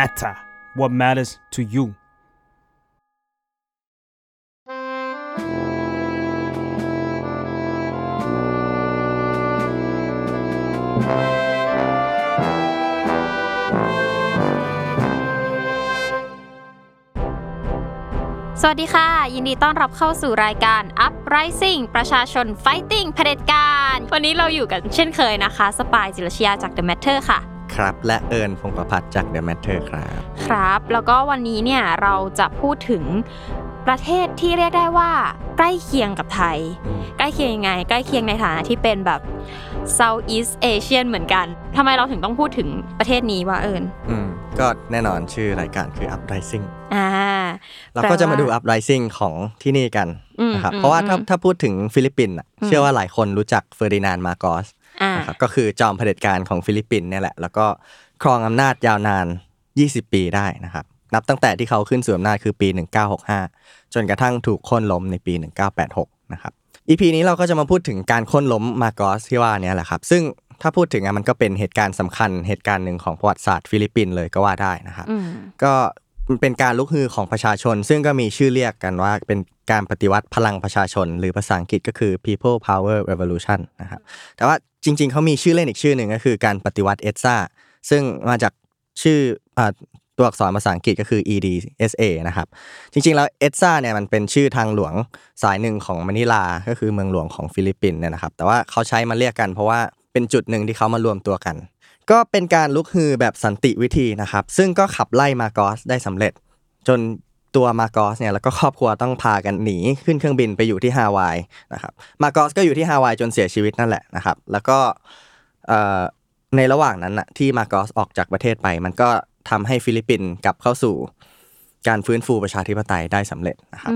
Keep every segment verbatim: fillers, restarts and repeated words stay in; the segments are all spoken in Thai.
matter what matters to youสวัสดีค่ะยินดีต้อนรับเข้าสู่รายการ Up Rising ประชาชน Fighting เผด็จการวันนี้เราอยู่กันเช่นเคยนะคะสปายจิรชยาจาก The Matter ค่ะครับและเอิญพงษ์พัฒน์จาก The Matter ครับครับแล้วก็วันนี้เนี่ยเราจะพูดถึงประเทศที่เรียกได้ว่าใกล้เคียงกับไทยใกล้เคียงยังไงใกล้เคียงในฐานะที่เป็นแบบ Southeast Asian เหมือนกันทำไมเราถึงต้องพูดถึงประเทศนี้วะเอิญอืมก็แน่นอนชื่อรายการคือ Up Rising อ่าเราก็จะมาดู Up Rising ของที่นี่กันนะครับเพราะว่าถ้าถ้าพูดถึงฟิลิปปินส์เชื่อว่าหลายคนรู้จักเฟอร์ดินานด์มาร์กอสนะครับก็คือจอมเผด็จการของฟิลิปปินส์เนี่ยแหละแล้วก็ครองอำนาจยาวนานยี่สิบปีได้นะครับนับตั้งแต่ที่เขาขึ้นสู่อำนาจคือปีหนึ่งเก้าหกห้าจนกระทั่งถูกโค่นล้มในปีหนึ่งเก้าแปดหกนะครับ อี พี นี้เราก็จะมาพูดถึงการโค่นล้มมาร์กอสที่ว่าเนี่ยแหละครับซึ่งถ้าพูดถึงอ่ะมันก็เป็นเหตุการณ์สำคัญเหตุการณ์หนึ่งของประวัติศาสตร์ฟิลิปปินส์เลยก็ว่าได้นะครับก็มันเป็นการลุกฮือของประชาชนซึ่งก็มีชื่อเรียกกันว่าเป็นการปฏิวัติพลังประชาชนหรือภาษาอังกฤษก็คือ People Power Revolution นะครับแต่ว่าจริงๆเขามีชื่อเล่นอีกชื่อหนึ่งก็คือการปฏิวัติเอสซาซึ่งมาจากชื่อตัวอักษรภาษาอังกฤษก็คือ อี ดี เอส เอ นะครับจริงๆแล้วเอสซาเนี่ยมันเป็นชื่อทางหลวงสายหนึ่งของมะนิลาก็คือเมืองหลวงของฟิลิปปินส์เนี่ยนะครับแต่ว่าเขาใช้มาเรียกกันเพราะว่าเป็นจุดหนึ่งที่เขามารวมตัวกันก็เป็นการลุกฮือแบบสันติวิธีนะครับซึ่งก็ขับไล่มาร์กอสได้สำเร็จจนตัวมาร์กอสเนี่ยแล้วก็ครอบครัวต้องพากันหนีขึ้นเครื่องบินไปอยู่ที่ฮาวายนะครับมาร์กอสก็อยู่ที่ฮาวายจนเสียชีวิตนั่นแหละนะครับแล้วก็ในระหว่างนั้นน่ะที่มาร์กอสออกจากประเทศไปมันก็ทำให้ฟิลิปปินส์กลับเข้าสู่การฟื้นฟูประชาธิปไตยได้สำเร็จนะครับ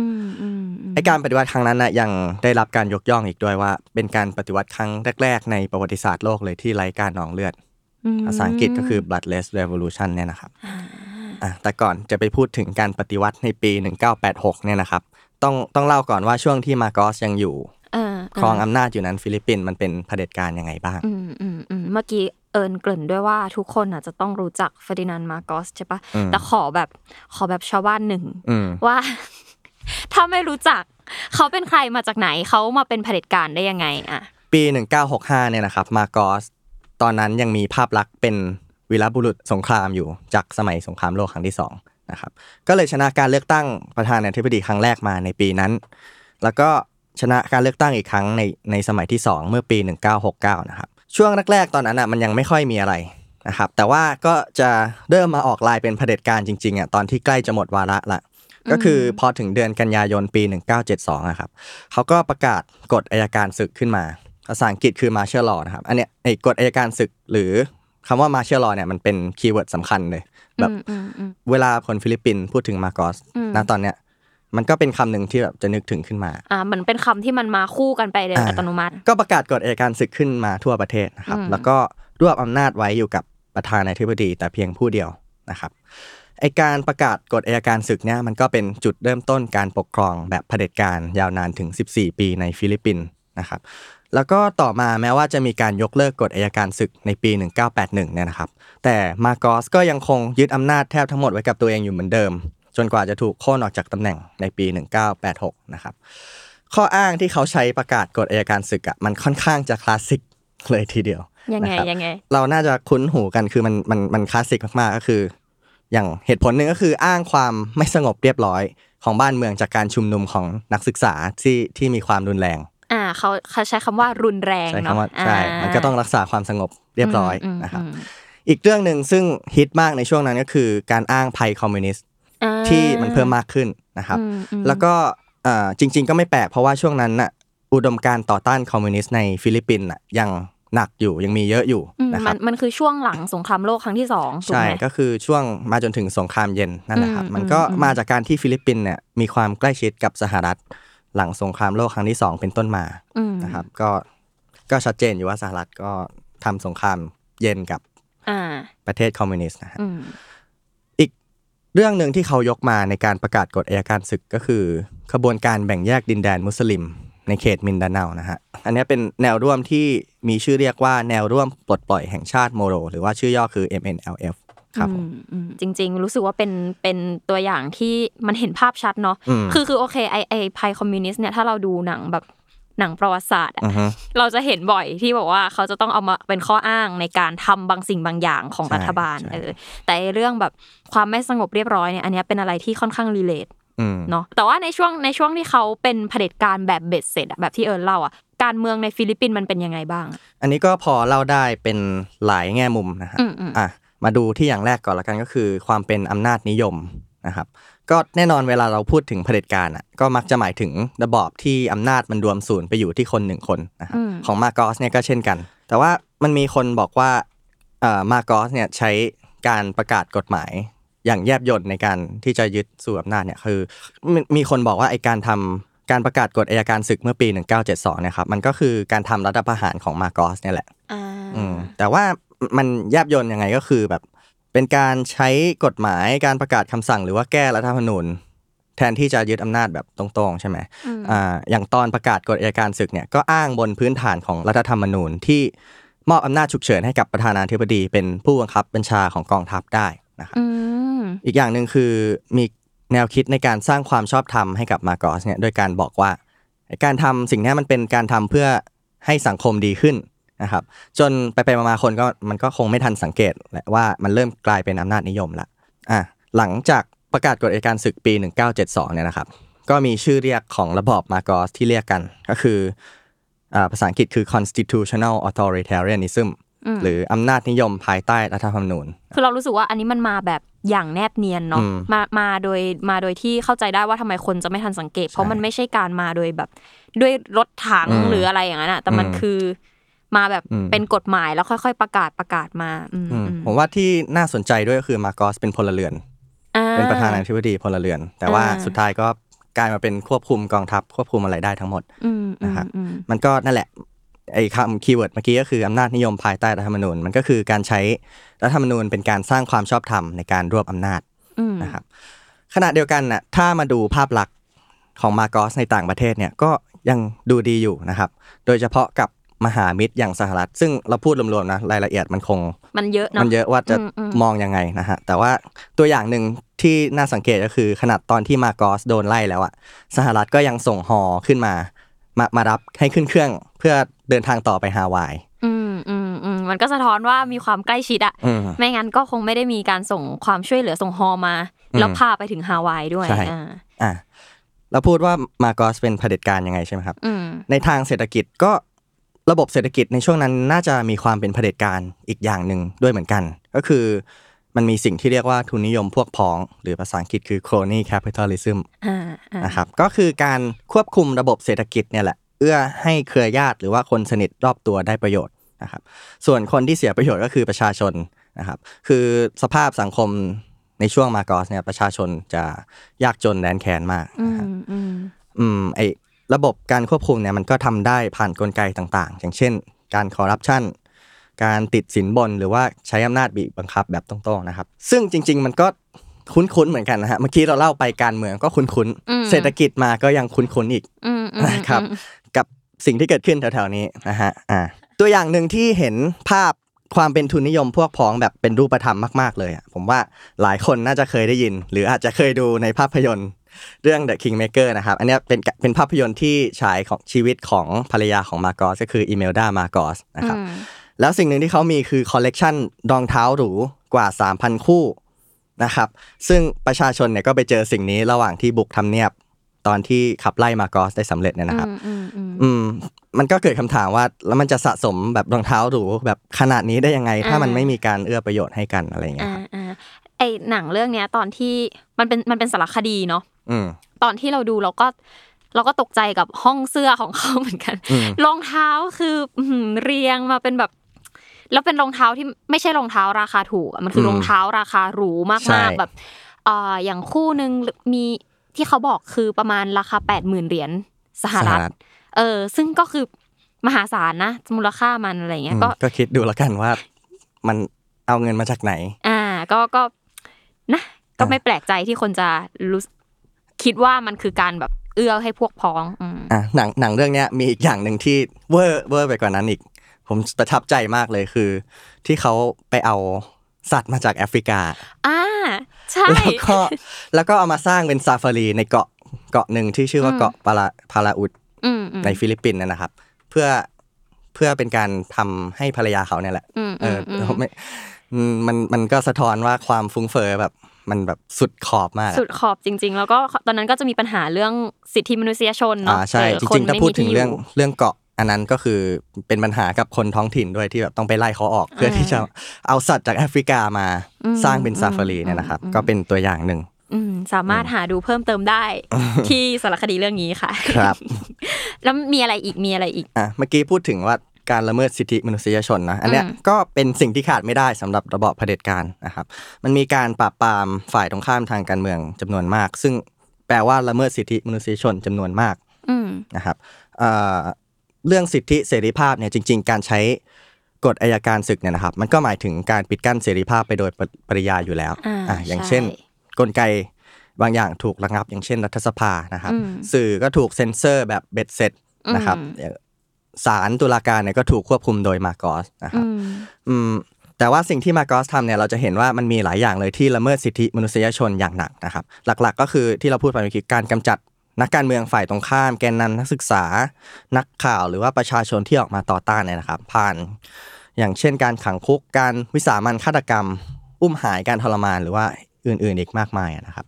ไอ้การปฏิวัติครั้งนั้นน่ะยังได้รับการยกย่องอีกด้วยว่าเป็นการปฏิวัติครั้งแรกๆในประวัติศาสตร์โลกเลยที่ไร้การนองเลือดภาษาอังกฤษก็คือ Bloodless Revolution เนี่ยนะครับอ่ะแต่ก่อนจะไปพูดถึงการปฏิวัติในปีหนึ่งเก้าแปดหกเนี่ยนะครับต้องต้องเล่าก่อนว่าช่วงที่มาร์กอสยังอยู่ครองอำนาจอยู่นั้นฟิลิปปินส์มันเป็นเผด็จการยังไงบ้างอืมๆๆเมื่อกี้เอิญเกริ่นด้วยว่าทุกคนน่ะจะต้องรู้จักเฟอร์ดินานด์มาร์กอสใช่ปะแต่ขอแบบขอแบบชาวบ้านหนึ่งว่าถ้าไม่รู้จักเขาเป็นใครมาจากไหนเขามาเป็นเผด็จการได้ยังไงอ่ะปีหนึ่งเก้าหกห้าเนี่ยนะครับมาร์กอสตอนนั้นยังมีภาพลักษณ์เป็นวีรบุรุษสงครามอยู่จากสมัยสงครามโลกครั้งที่สองนะครับก็เลยชนะการเลือกตั้งประธานาธิบดีครั้งแรกมาในปีนั้นแล้วก็ชนะการเลือกตั้งอีกครั้งในในสมัยที่สองเมื่อปีหนึ่งเก้าหกเก้านะครับช่วงแรกๆตอนนั้นน่ะมันยังไม่ค่อยมีอะไรนะครับแต่ว่าก็จะเริ่มมาออกลายเป็นเผด็จการจริงๆอ่ะตอนที่ใกล้จะหมดวาระละก็คือพอถึงเดือนกันยายนปีหนึ่งเก้าเจ็ดสองอ่ะครับเค้าก็ประกาศกฎอัยการศึกขึ้นมาภาษาอังกฤษคือ Martial Law นะครับอันเนี้ยไอ้กฎอัยการศึกหรือคำว่า Martial Law เนี่ยมันเป็นคีย์เวิร์ดสำคัญเลยแบบเวลาคนฟิลิปปินส์พูดถึงมาร์กอสณตอนเนี้ยมันก็เป็นคำหนึ่งที่แบบจะนึกถึงขึ้นมาอ่ามันเป็นคำที่มันมาคู่กันไปโดยอัตโนมัติก็ประกาศกฎอัยการศึกขึ้นมาทั่วประเทศนะครับแล้วก็รวบอำนาจไว้อยู่กับประธานาธิบดีแต่เพียงผู้เดียวนะครับไอ้การประกาศกฎอัยการศึกเนี่ยมันก็เป็นจุดเริ่มต้นการปกครองแบบเผด็จการยาวนานถึงสิบสี่ปีในฟิลิปปินส์นะครับแล้วก็ต่อมาแม้ว่าจะมีการยกเลิกกฎอัยการศึกในปีหนึ่งเก้าแปดหนึ่งเนี่ยนะครับแต่มาร์กอสก็ยังคงยึดอำนาจแทบทั้งหมดไว้กับตัวเองอยู่เหมือนเดิมจนกว่าจะถูกโค่นออกจากตำแหน่งในปีหนึ่งเก้าแปดหกนะครับข้ออ้างที่เขาใช้ประกาศกฎอัยการศึกอ่ะมันค่อนข้างจะคลาสสิกเลยทีเดียวยังไงยังไงเราน่าจะคุ้นหูกันคือมันมันมันคลาสสิกมากๆก็คืออย่างเหตุผลนึงก็คืออ้างความไม่สงบเรียบร้อยของบ้านเมืองจากการชุมนุมของนักศึกษาที่ที่มีความรุนแรงอ่าเขาเขาใช้คำว่ารุนแรงเนาะใช่มันก็ต้องรักษาความสงบเรียบร้อยนะครับอีกเรื่องนึงซึ่งฮิตมากในช่วงนั้นก็คือการอ้างภัยคอมมิวนิสต์ที่มันเพิ่มมากขึ้นนะครับแล้วก็จริงๆก็ไม่แปลกเพราะว่าช่วงนั้นน่ะอุดมการณ์ต่อต้านคอมมิวนิสต์ในฟิลิปปินส์น่ะยังหนักอยู่ยังมีเยอะอยู่นะครับมันมันคือช่วงหลังสงครามโลกครั้งที่สองถูกมั้ยใช่ก็คือช่วงมาจนถึงสงครามเย็นนั่นแหละครับมันก็มาจากการที่ฟิลิปปินส์เนี่ยมีความใกล้ชิดกับสหรัฐหลังสงครามโลกครั้งที่สองเป็นต้นมานะครับก็ก็ชัดเจนอยู่ว่าสหรัฐก็ทำสงครามเย็นกับประเทศคอมมิวนิสต์นะฮะเรื่องนึงที่เขายกมาในการประกาศกฎอัยการศึกก็คือขบวนการแบ่งแยกดินแดนมุสลิมในเขตมินดาเนานะฮะอันนี้เป็นแนวร่วมที่มีชื่อเรียกว่าแนวร่วมปลดปล่อยแห่งชาติโมโรหรือว่าชื่อย่อคือ เอ็ม เอ็น แอล เอฟ ครับจริงๆรู้สึกว่าเป็นเป็นตัวอย่างที่มันเห็นภาพชัดเนาะคือคือโอเคไอไอภัยคอมมิวนิสต์เนี่ยถ้าเราดูหนังแบบหนังประวัติศาสตร์เราจะเห็นบ่อยที่บอกว่าเขาจะต้องเอามาเป็นข้ออ้างในการทำบางสิ่งบางอย่างของรัฐบาลเออแต่เรื่องแบบความไม่สงบเรียบร้อยเนี่ยอันนี้เป็นอะไรที่ค่อนข้างรีเลทเนาะแต่ว่าในช่วงในช่วงที่เขาเป็นเผด็จการแบบเบ็ดเสร็จอ่ะแบบที่เอิร์นเล่าอ่ะการเมืองในฟิลิปปินส์มันเป็นยังไงบ้างอันนี้ก็พอเล่าได้เป็นหลายแง่มุมนะฮะอ่ะมาดูที่อย่างแรกก่อนละกันก็คือความเป็นอำนาจนิยมนะครับก็แน่นอนเวลาเราพูดถึงเผด็จการอ่ะก็มักจะหมายถึงระบอบที่อำนาจมันรวมศูนย์ไปอยู่ที่คนหนึ่งคนนะครับของมาโกสเนี่ยก็เช่นกันแต่ว่ามันมีคนบอกว่าเอ่อมาโกสเนี่ยใช้การประกาศกฎหมายอย่างแยบยลในการที่จะยึดสู่อำนาจเนี่ยคือมีคนบอกว่าไอ้การทำการประกาศกฎอัยการศึกเมื่อปีหนึ่งเก้าเจ็ดสองเนี่ยครับมันก็คือการทำรัฐประหารของมาโกสเนี่ยแหละอืมแต่ว่ามันแยบยลยังไงก็คือแบบเป็นการใช้กฎหมายการประกาศคำสั่งหรือว่าแก้รัฐธรรมนูญแทนที่จะยึดอำนาจแบบตรงๆใช่ไหมอ่าอย่างตอนประกาศกฎอัยการศึกเนี่ยก็อ้างบนพื้นฐานของรัฐธรรมนูญที่มอบอำนาจฉุกเฉินให้กับประธานาธิบดีเป็นผู้บังคับบัญชาของกองทัพได้นะครับอีกอย่างนึงคือมีแนวคิดในการสร้างความชอบธรรมให้กับมาโกสเนี่ยโดยการบอกว่าการทำสิ่งนี้มันเป็นการทำเพื่อให้สังคมดีขึ้นนะครับจนไปไปมาๆคนก็มันก็คงไม่ทันสังเกตแหละว่ามันเริ่มกลายเป็นอำนาจนิยมละอ่ะหลังจากประกาศกฎอัยการศึกปีหนึ่งเก้าเจ็ดสองเนี่ยนะครับก็มีชื่อเรียกของระบอบมาโกสที่เรียกกันก็คืออ่าภาษาอังกฤษคือ Constitutional Authoritarianism หรืออำนาจนิยมภายใต้รัฐธรรมนูญคือเรารู้สึกว่าอันนี้มันมาแบบอย่างแนบเนียนเนาะมามาโดยมาโดยที่เข้าใจได้ว่าทำไมคนจะไม่ทันสังเกตเพราะมันไม่ใช่การมาโดยแบบด้วยรถถังหรืออะไรอย่างนั้นอะแต่มันคือมาแบบเป็นกฎหมายแล้วค่อยๆประกาศประกาศมาผมว่าที่น่าสนใจด้วยก็คือมาโกสเป็นพลเรือนเป็นประธานาธิบดีพลเรือนแต่ว่าสุดท้ายก็กลายมาเป็นควบคุมกองทัพควบคุมอะไรได้ทั้งหมดนะครับมันก็นั่นแหละไอ้คำคีย์เวิร์ดเมื่อกี้ก็คืออำนาจนิยมภายใต้รัฐธรรมนูญมันก็คือการใช้รัฐธรรมนูญเป็นการสร้างความชอบธรรมในการรวบอำนาจนะครับขณะเดียวกันน่ะถ้ามาดูภาพลักษณ์ของมาโกสในต่างประเทศเนี่ยก็ยังดูดีอยู่นะครับโดยเฉพาะกับมหามิตรอย่างสหรัฐซึ่งเราพูดรวมๆนะรายละเอียดมันคงมันเยอะเนาะมันเยอะว่าจะมองยังไงนะฮะแต่ว่าตัวอย่างนึงที่น่าสังเกตก็คือขนาดตอนที่มาโกสโดนไล่แล้วอ่ะสหรัฐก็ยังส่งฮอขึ้นมามามารับให้ขึ้นเครื่องเพื่อเดินทางต่อไปฮาวายอืมอืมอืมมันก็สะท้อนว่ามีความใกล้ชิดอ่ะไม่งั้นก็คงไม่ได้มีการส่งความช่วยเหลือส่งฮอมาแล้วพาไปถึงฮาวายด้วยอ่าอ่าเราพูดว่ามาโกสเป็นเผด็จการยังไงใช่ไหมครับในทางเศรษฐกิจก็ระบบเศรษฐกิจในช่วงนั้นน่าจะมีความเป็นเผด็จการอีกอย่างนึงด้วยเหมือนกันก็คือมันมีสิ่งที่เรียกว่าทุนนิยมพวกพ้องหรือภาษาอังกฤษคือ Crony Capitalism อ่านะครับก็คือการควบคุมระบบเศรษฐกิจเนี่ยแหละเอื้อให้เครือญาติหรือว่าคนสนิทรอบตัวได้ประโยชน์นะครับส่วนคนที่เสียประโยชน์ก็คือประชาชนนะครับคือสภาพสังคมในช่วงมาโกสเนี่ยประชาชนจะยากจนแร้นแค้นมากนะครับอืมอืมไอระบบการควบคุมเนี่ยมันก็ทำได้ผ่านกลไกต่างๆอย่างเช่นการคอร์รัปชันการติดสินบนหรือว่าใช้อำนาจบีบบังคับแบบตรงๆนะครับซึ่งจริงๆมันก็คุ้นๆเหมือนกันนะฮะเมื่อกี้เราเล่าไปการเมืองก็คุ้นๆเศรษฐกิจมาก็ยังคุ้นๆอีกนะครับกับสิ่งที่เกิดขึ้นแถวๆนี้นะฮะอ่าตัวอย่างนึงที่เห็นภาพความเป็นทุนนิยมพวกพ้องแบบเป็นรูปธรรมมากๆเลยอ่ะผมว่าหลายคนน่าจะเคยได้ยินหรืออาจจะเคยดูในภาพยนตร์เรื่อง The Kingmaker นะครับอันนี้เป็นเป็นภาพยนตร์ที่ฉายของชีวิตของภรรยาของมาโกสก็คืออีเมลดามาโกสนะครับแล้วสิ่งหนึ่งที่เขามีคือคอลเลกชันรองเท้าหรูกว่า สามพัน คู่นะครับซึ่งประชาชนเนี่ยก็ไปเจอสิ่งนี้ระหว่างที่บุกทำเนียบตอนที่ขับไล่มาโกสได้สำเร็จเนี่ยนะครับอืมมันก็เกิดคำถามว่าแล้วมันจะสะสมแบบรองเท้าหรูแบบขนาดนี้ได้ยังไงถ้ามันไม่มีการเอื้อประโยชน์ให้กันอะไรอย่างเงี้ยไอ้หนังเรื่องเนี้ยตอนที่มันเป็นมันเป็นสารคดีเนาะตอนที่เราดูเราก็เราก็ตกใจกับห้องเสื้อของเขาเหมือนกันรองเท้าคือเรียงมาเป็นแบบแล้วเป็นรองเท้าที่ไม่ใช่รองเท้าราคาถูกมันคือรองเท้าราคาหรูมากๆแบบอ่าอย่างคู่นึงมีที่เขาบอกคือประมาณราคา แปดหมื่น เหรียญสหรัฐเออซึ่งก็คือมหาศาลนะมูลค่ามันอะไรเงี้ยก็ก็คิดดูแล้วกันว่ามันเอาเงินมาจากไหนอ่าก็ก็นะก็ไม่แปลกใจที่คนจะรู้คิดว่ามันคือการแบบเอื้อให้พวกพ้องอ่าหนังหนังเรื่องเนี้ยมีอีกอย่างนึงที่เวอร์เวอร์ไปกว่านั้นอีกผมประทับใจมากเลยคือที่เขาไปเอา สัตว์มาจากแอฟริกาอ่าใช่แล้วก็แล้วก็เอามาสร้างเป็นซาฟารีในเกาะเกาะหนึ่งที่ชื่อว่าเกาะปาราพาราอุดในฟิลิปปินส์นะครับเพื่อเพื่อเป็นการทำให้ภรรยาเขาเนี่ยแหละเออไม่มันมันก็สะท้อนว่าความฟุ้งเฟ้อแบบมันแบบสุดขอบมากสุดขอบจริงๆแล้วก็ตอนนั้นก็จะมีปัญหาเรื่องสิทธิมนุษยชนเนาะใช่จริงๆถ้าพูดถึงเรื่องเรื่องเกาะอันนั้นก็คือเป็นปัญหากับคนท้องถิ่นด้วยที่แบบต้องไปไล่เขาออกเพื่อที่จะเอาสัตว์จากแอฟริกามาสร้างเป็นซาฟารีเนี่ยนะครับก็เป็นตัวอย่างหนึ่งสามารถหาดูเพิ่มเติมได้ที่สารคดีเรื่องนี้ค่ะครับแล้วมีอะไรอีกมีอะไรอีกอ่ะเมื่อกี้พูดถึงว่าการละเมิดสิทธิมนุษยชนนะอันเนี้ยก็เป็นสิ่งที่ขาดไม่ได้สำหรับระบอบเผด็จการนะครับมันมีการปราบปรามฝ่ายตรงข้ามทางการเมืองจำนวนมากซึ่งแปลว่าละเมิดสิทธิมนุษยชนจำนวนมากนะครับเรื่องสิทธิเสรีภาพเนี่ยจริงๆการใช้กฎอัยการศึกเนี่ยนะครับมันก็หมายถึงการปิดกั้นเสรีภาพไปโดยปริยายอยู่แล้วอ่าอย่างเช่นกลไกบางอย่างถูกระงับอย่างเช่นรัฐสภานะครับสื่อก็ถูกเซ็นเซอร์แบบเบ็ดเสร็จนะครับศาลตุลาการเนี่ยก็ถูกควบคุมโดยมาโกสนะครับอืมแต่ว่าสิ่งที่มาโกสทำเนี่ยเราจะเห็นว่ามันมีหลายอย่างเลยที่ละเมิดสิทธิมนุษยชนอย่างหนักนะครับหลักๆก็คือที่เราพูดไปเมื่อกี้การกำจัดนักการเมืองฝ่ายตรงข้ามแกนนำนักศึกษานักข่าวหรือว่าประชาชนที่ออกมาต่อต้านเนี่ยนะครับผ่านอย่างเช่นการขังคุกการวิสามัญฆาตกรรมอุ้มหายการทรมานหรือว่าอื่นๆอีกมากมายนะครับ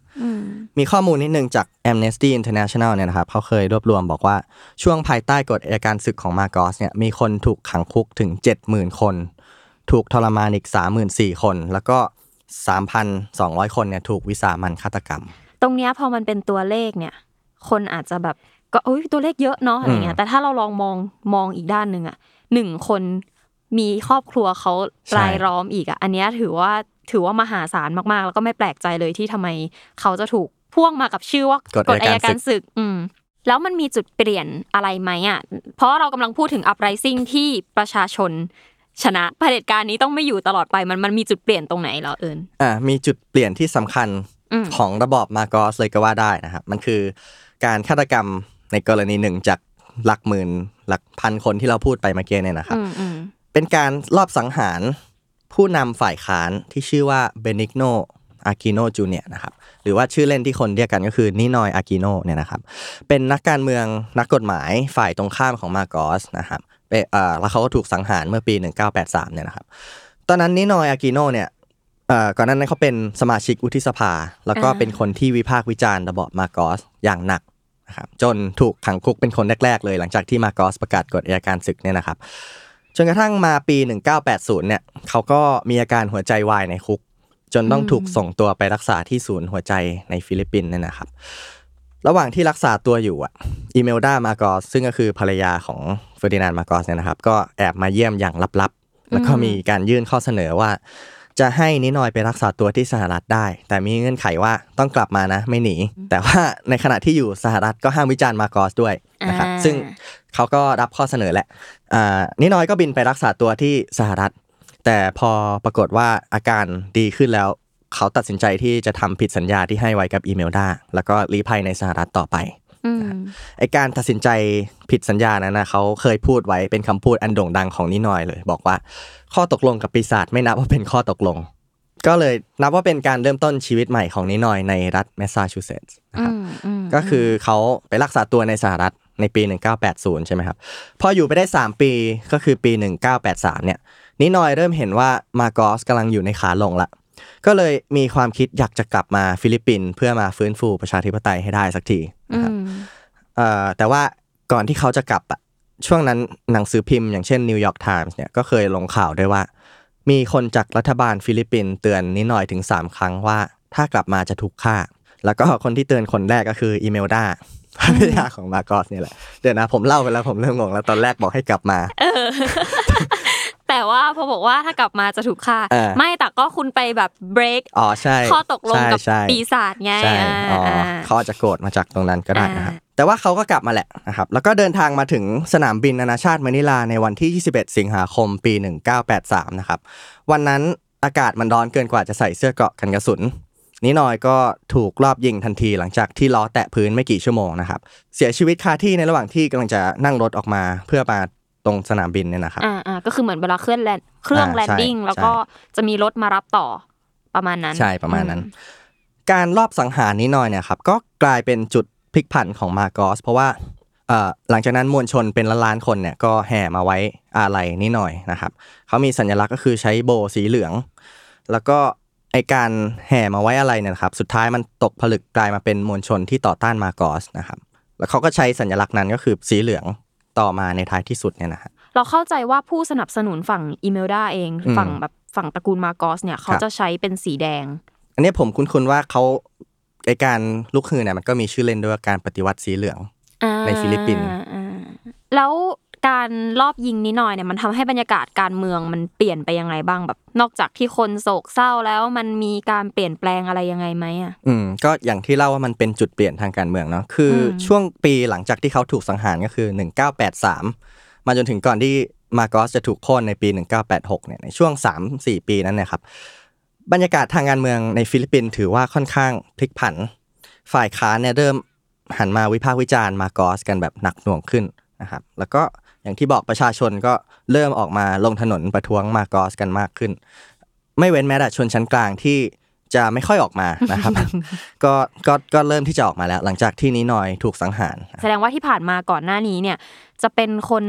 มีข้อมูลนิดนึงจาก Amnesty International เนี่ยนะครับเขาเคยรวบรวมบอกว่าช่วงภายใต้กฎอัยการศึกของมาโกสเนี่ยมีคนถูกขังคุกถึง เจ็ดหมื่น คนถูกทรมานอีก สามหมื่นสี่พัน คนแล้วก็ สามพันสองร้อย คนเนี่ยถูกวิสามัญฆาตกรรมตรงเนี้ยพอมันเป็นตัวเลขเนี่ยคนอาจจะแบบก็อุ๊ยตัวเลขเยอะเนาะอะไรเงี้ยแต่ถ้าเราลองมองมองอีกด้านนึงอ่ะหนึ่งคนมีครอบครัวเค้ารายล้อมอีกอ่ะอันเนี้ยถือว่าถือว่ามหาศาลมากๆแล้วก็ไม่แปลกใจเลยที่ทำไมเขาจะถูกพ่วงมากับชื่อว่ากฎอัยการศึกอืมแล้วมันมีจุดเปลี่ยนอะไรไหมอ่ะเพราะเรากำลังพูดถึง Up Rising ที่ประชาชนชนะเผด็จการนี้ต้องไม่อยู่ตลอดไปมันมันมีจุดเปลี่ยนตรงไหนเหรอเอิญอ่ามีจุดเปลี่ยนที่สำคัญของระบอบมาโกสเลยก็ว่าได้นะครับมันคือการฆาตกรรมในกรณีหนึ่งจากหลักหมื่นหลักพันคนที่เราพูดไปเมื่อกี้เนี่ยนะครับเป็นการลอบสังหารผู้นำฝ่ายค้านที่ชื่อว่าเบนิกโนอากิโนจูเนียนะครับหรือว่าชื่อเล่นที่คนเรียกกันก็คือนินอยอากิโนเนี่ยนะครับเป็นนักการเมืองนักกฎหมายฝ่ายตรงข้ามของมาโกสนะครับเอ่อแล้วเขาก็ถูกสังหารเมื่อปีหนึ่งพันเก้าร้อยแปดสิบสามเนี่ยนะครับตอนนั้นนินอยอากิโนเนี่ยเอ่อก่อนหน้านั้นเขาเป็นสมาชิกวุฒิสภาแล้วก็เป็นคนที่วิพากษ์วิจารณ์ระบอบมาโกสอย่างหนักนะครับจนถูกขังคุกเป็นคนแรกๆเลยหลังจากที่มาโกสประกาศกฎอัยการศึกเนี่ยนะครับจนกระทั่งมาปีหนึ่งพันเก้าร้อยแปดสิบเนี่ยเขาก็มีอาการหัวใจวายในคุกจนต้องถูกส่งตัวไปรักษาที่ศูนย์หัวใจในฟิลิปปินส์นั่นนะครับระหว่างที่รักษาตัวอยู่อ่ะอีเมลดามาโกสซึ่งก็คือภรรยาของเฟอร์ดินานด์มาโกสเนี่ยนะครับก็แอบมาเยี่ยมอย่างลับๆแล้วก็มีการยื่นข้อเสนอว่าจะให้นินอยไปรักษาตัวที่สหรัฐได้แต่มีเงื่อนไขว่าต้องกลับมานะไม่หนีแต่ว่าในขณะที่อยู่สหรัฐก็ห้ามวิจารณ์มาโกสด้วยนะครับซึ่งเขาก็รับข้อเสนอแหละอ่านินอยก็บินไปรักษาตัวที่สหรัฐแต่พอปรากฏว่าอาการดีขึ้นแล้วเขาตัดสินใจที่จะทำผิดสัญญาที่ให้ไว้กับอีเมลดาแล้วก็ลี้ภัยในสหรัฐต่อไปไอ้การตัดสินใจผิดสัญญานั้นนะเขาเคยพูดไว้เป็นคำพูดอันโด่งดังของนินอยเลยบอกว่าข้อตกลงกับปีศาจไม่นับว่าเป็นข้อตกลงก็เลยนับว่าเป็นการเริ่มต้นชีวิตใหม่ของนินอยในรัฐแมสซาชูเซตส์นะครับก็คือเขาไปรักษาตัวในสหรัฐในปีหนึ่งพันเก้าร้อยแปดสิบใช่ไหมครับพออยู่ไปได้สามปีก็คือปีหนึ่งพันเก้าร้อยแปดสิบสามเนี่ยนินอยเริ่มเห็นว่ามาโกสกำลังอยู่ในขาลงละก็เลยมีความคิดอยากจะกลับมาฟิลิปปินส์เพื่อมาฟื้นฟูประชาธิปไตยให้ได้สักทีนะครับแต่ว่าก่อนที่เขาจะกลับอะช่วงนั้นหนังสือพิมพ์อย่างเช่นนิวยอร์กไทมส์เนี่ยก็เคยลงข่าวด้วยว่ามีคนจากรัฐบาลฟิลิปปินส์เตือนนินอยถึงสามครั้งว่าถ้ากลับมาจะถูกฆ่าแล้วก็คนที่เตือนคนแรกก็คืออีเมลดาภรรยาของมาโกสนี่แหละเดี๋ยวนะผมเล่าไปแล้วผมเริ่มงงแล้วตอนแรกบอกให้กลับมาแต่ว่าพอบอกว่าถ้ากลับมาจะถูกฆ่าไม่แต่ก็คุณไปแบบเบรกอ๋อใช่ข้อตกลงกับปีศาจไงอ๋อเขาอาจจะโกรธมาจากตรงนั้นก็ได้นะครับแต่ว่าเขาก็กลับมาแหละนะครับแล้วก็เดินทางมาถึงสนามบินนานาชาติมะนิลาในวันที่ยี่สิบเอ็ดสิงหาคมปีหนึ่งพันเก้าร้อยแปดสิบสามนะครับวันนั้นอากาศมันร้อนเกินกว่าจะใส่เสื้อเกราะกันกระสุนนินอยก็ถูกลอบยิงทันทีหลังจากที่ล้อแตะพื้นไม่กี่ชั่วโมงนะครับเสียชีวิตคาที่ในระหว่างที่กำลังจะนั่งรถออกมาเพื่อมา ตรงสนามบินเนี่ยนะครับอ่าอ่าก็คือเหมือนเวลาเครื่องแลนด์เครื่องแลนดิ้งแล้วก็จะมีรถมารับต่อประมาณนั้นใช่ประมาณนั้นการลอบสังหารนี้หน่อยเนี่ยครับก็กลายเป็นจุดพลิกผันของมาโกสเพราะว่าเอ่อหลังจากนั้นมวลชนเป็นล้านๆคนเนี่ยก็แห่มาไว้อาลัยนี่หน่อยนะครับเขามีสัญลักษณ์ก็คือใช้โบสีเหลืองแล้วก็ไอการแห่มาไว้อาลัยเนี่ยครับสุดท้ายมันตกผลึกกลายมาเป็นมวลชนที่ต่อต้านมาโกสนะครับแล้วเขาก็ใช้สัญลักษณ์นั้นก็คือสีเหลืองต่อมาในท้ายที่สุดเนี่ยนะฮะเราเข้าใจว่าผู้สนับสนุนฝั่งอีเมลดาเองฝั่งแบบฝั่งตระกูลมาโกสเนี่ยเขาจะใช้เป็นสีแดงอันนี้ผมคุ้นๆว่าเขาไอการลุกฮือเนี่ยมันก็มีชื่อเล่นด้วยการปฏิวัติสีเหลืองในฟิลิปปินส์แล้วการลอบยิงนี้หน่อยเนี่ยมันทำให้บรรยากาศการเมืองมันเปลี่ยนไปยังไงบ้างแบบนอกจากที่คนโศกเศร้าแล้วมันมีการเปลี่ยนแปลงอะไรยังไงไหมอ่ะอืมก็อย่างที่เล่าว่ามันเป็นจุดเปลี่ยนทางการเมืองเนาะคือช่วงปีหลังจากที่เขาถูกสังหารก็คือหนึ่งพันเก้าร้อยแปดสิบสามมาจนถึงก่อนที่มาโกสจะถูกโค่นในปีหนึ่งพันเก้าร้อยแปดสิบหกเนี่ยในช่วง สามถึงสี่ ปีนั้นเนี่ยครับบรรยากาศทางการเมืองในฟิลิปปินส์ถือว่าค่อนข้างพลิกผันฝ่ายค้านเนี่ยเริ่มหันมาวิพากษ์วิจารณ์มาโกสกันแบบหนักหน่วงขึ้นนะครับแล้วก็อย่างที่บอกประชาชนก็เริ่มออกมาลงถนนประท้วงมาโกสกันมากขึ้นไม่เว้นแม้แต่ชนชั้นกลางที่จะไม่ค่อยออกมานะครับก็ก็ก็เริ่มที่จะออกมาแล้วหลังจากที่นินอยถูกสังหารแสดงว่าที่ผ่านมาก่อนหน้านี้เนี่ยจะเป็นคน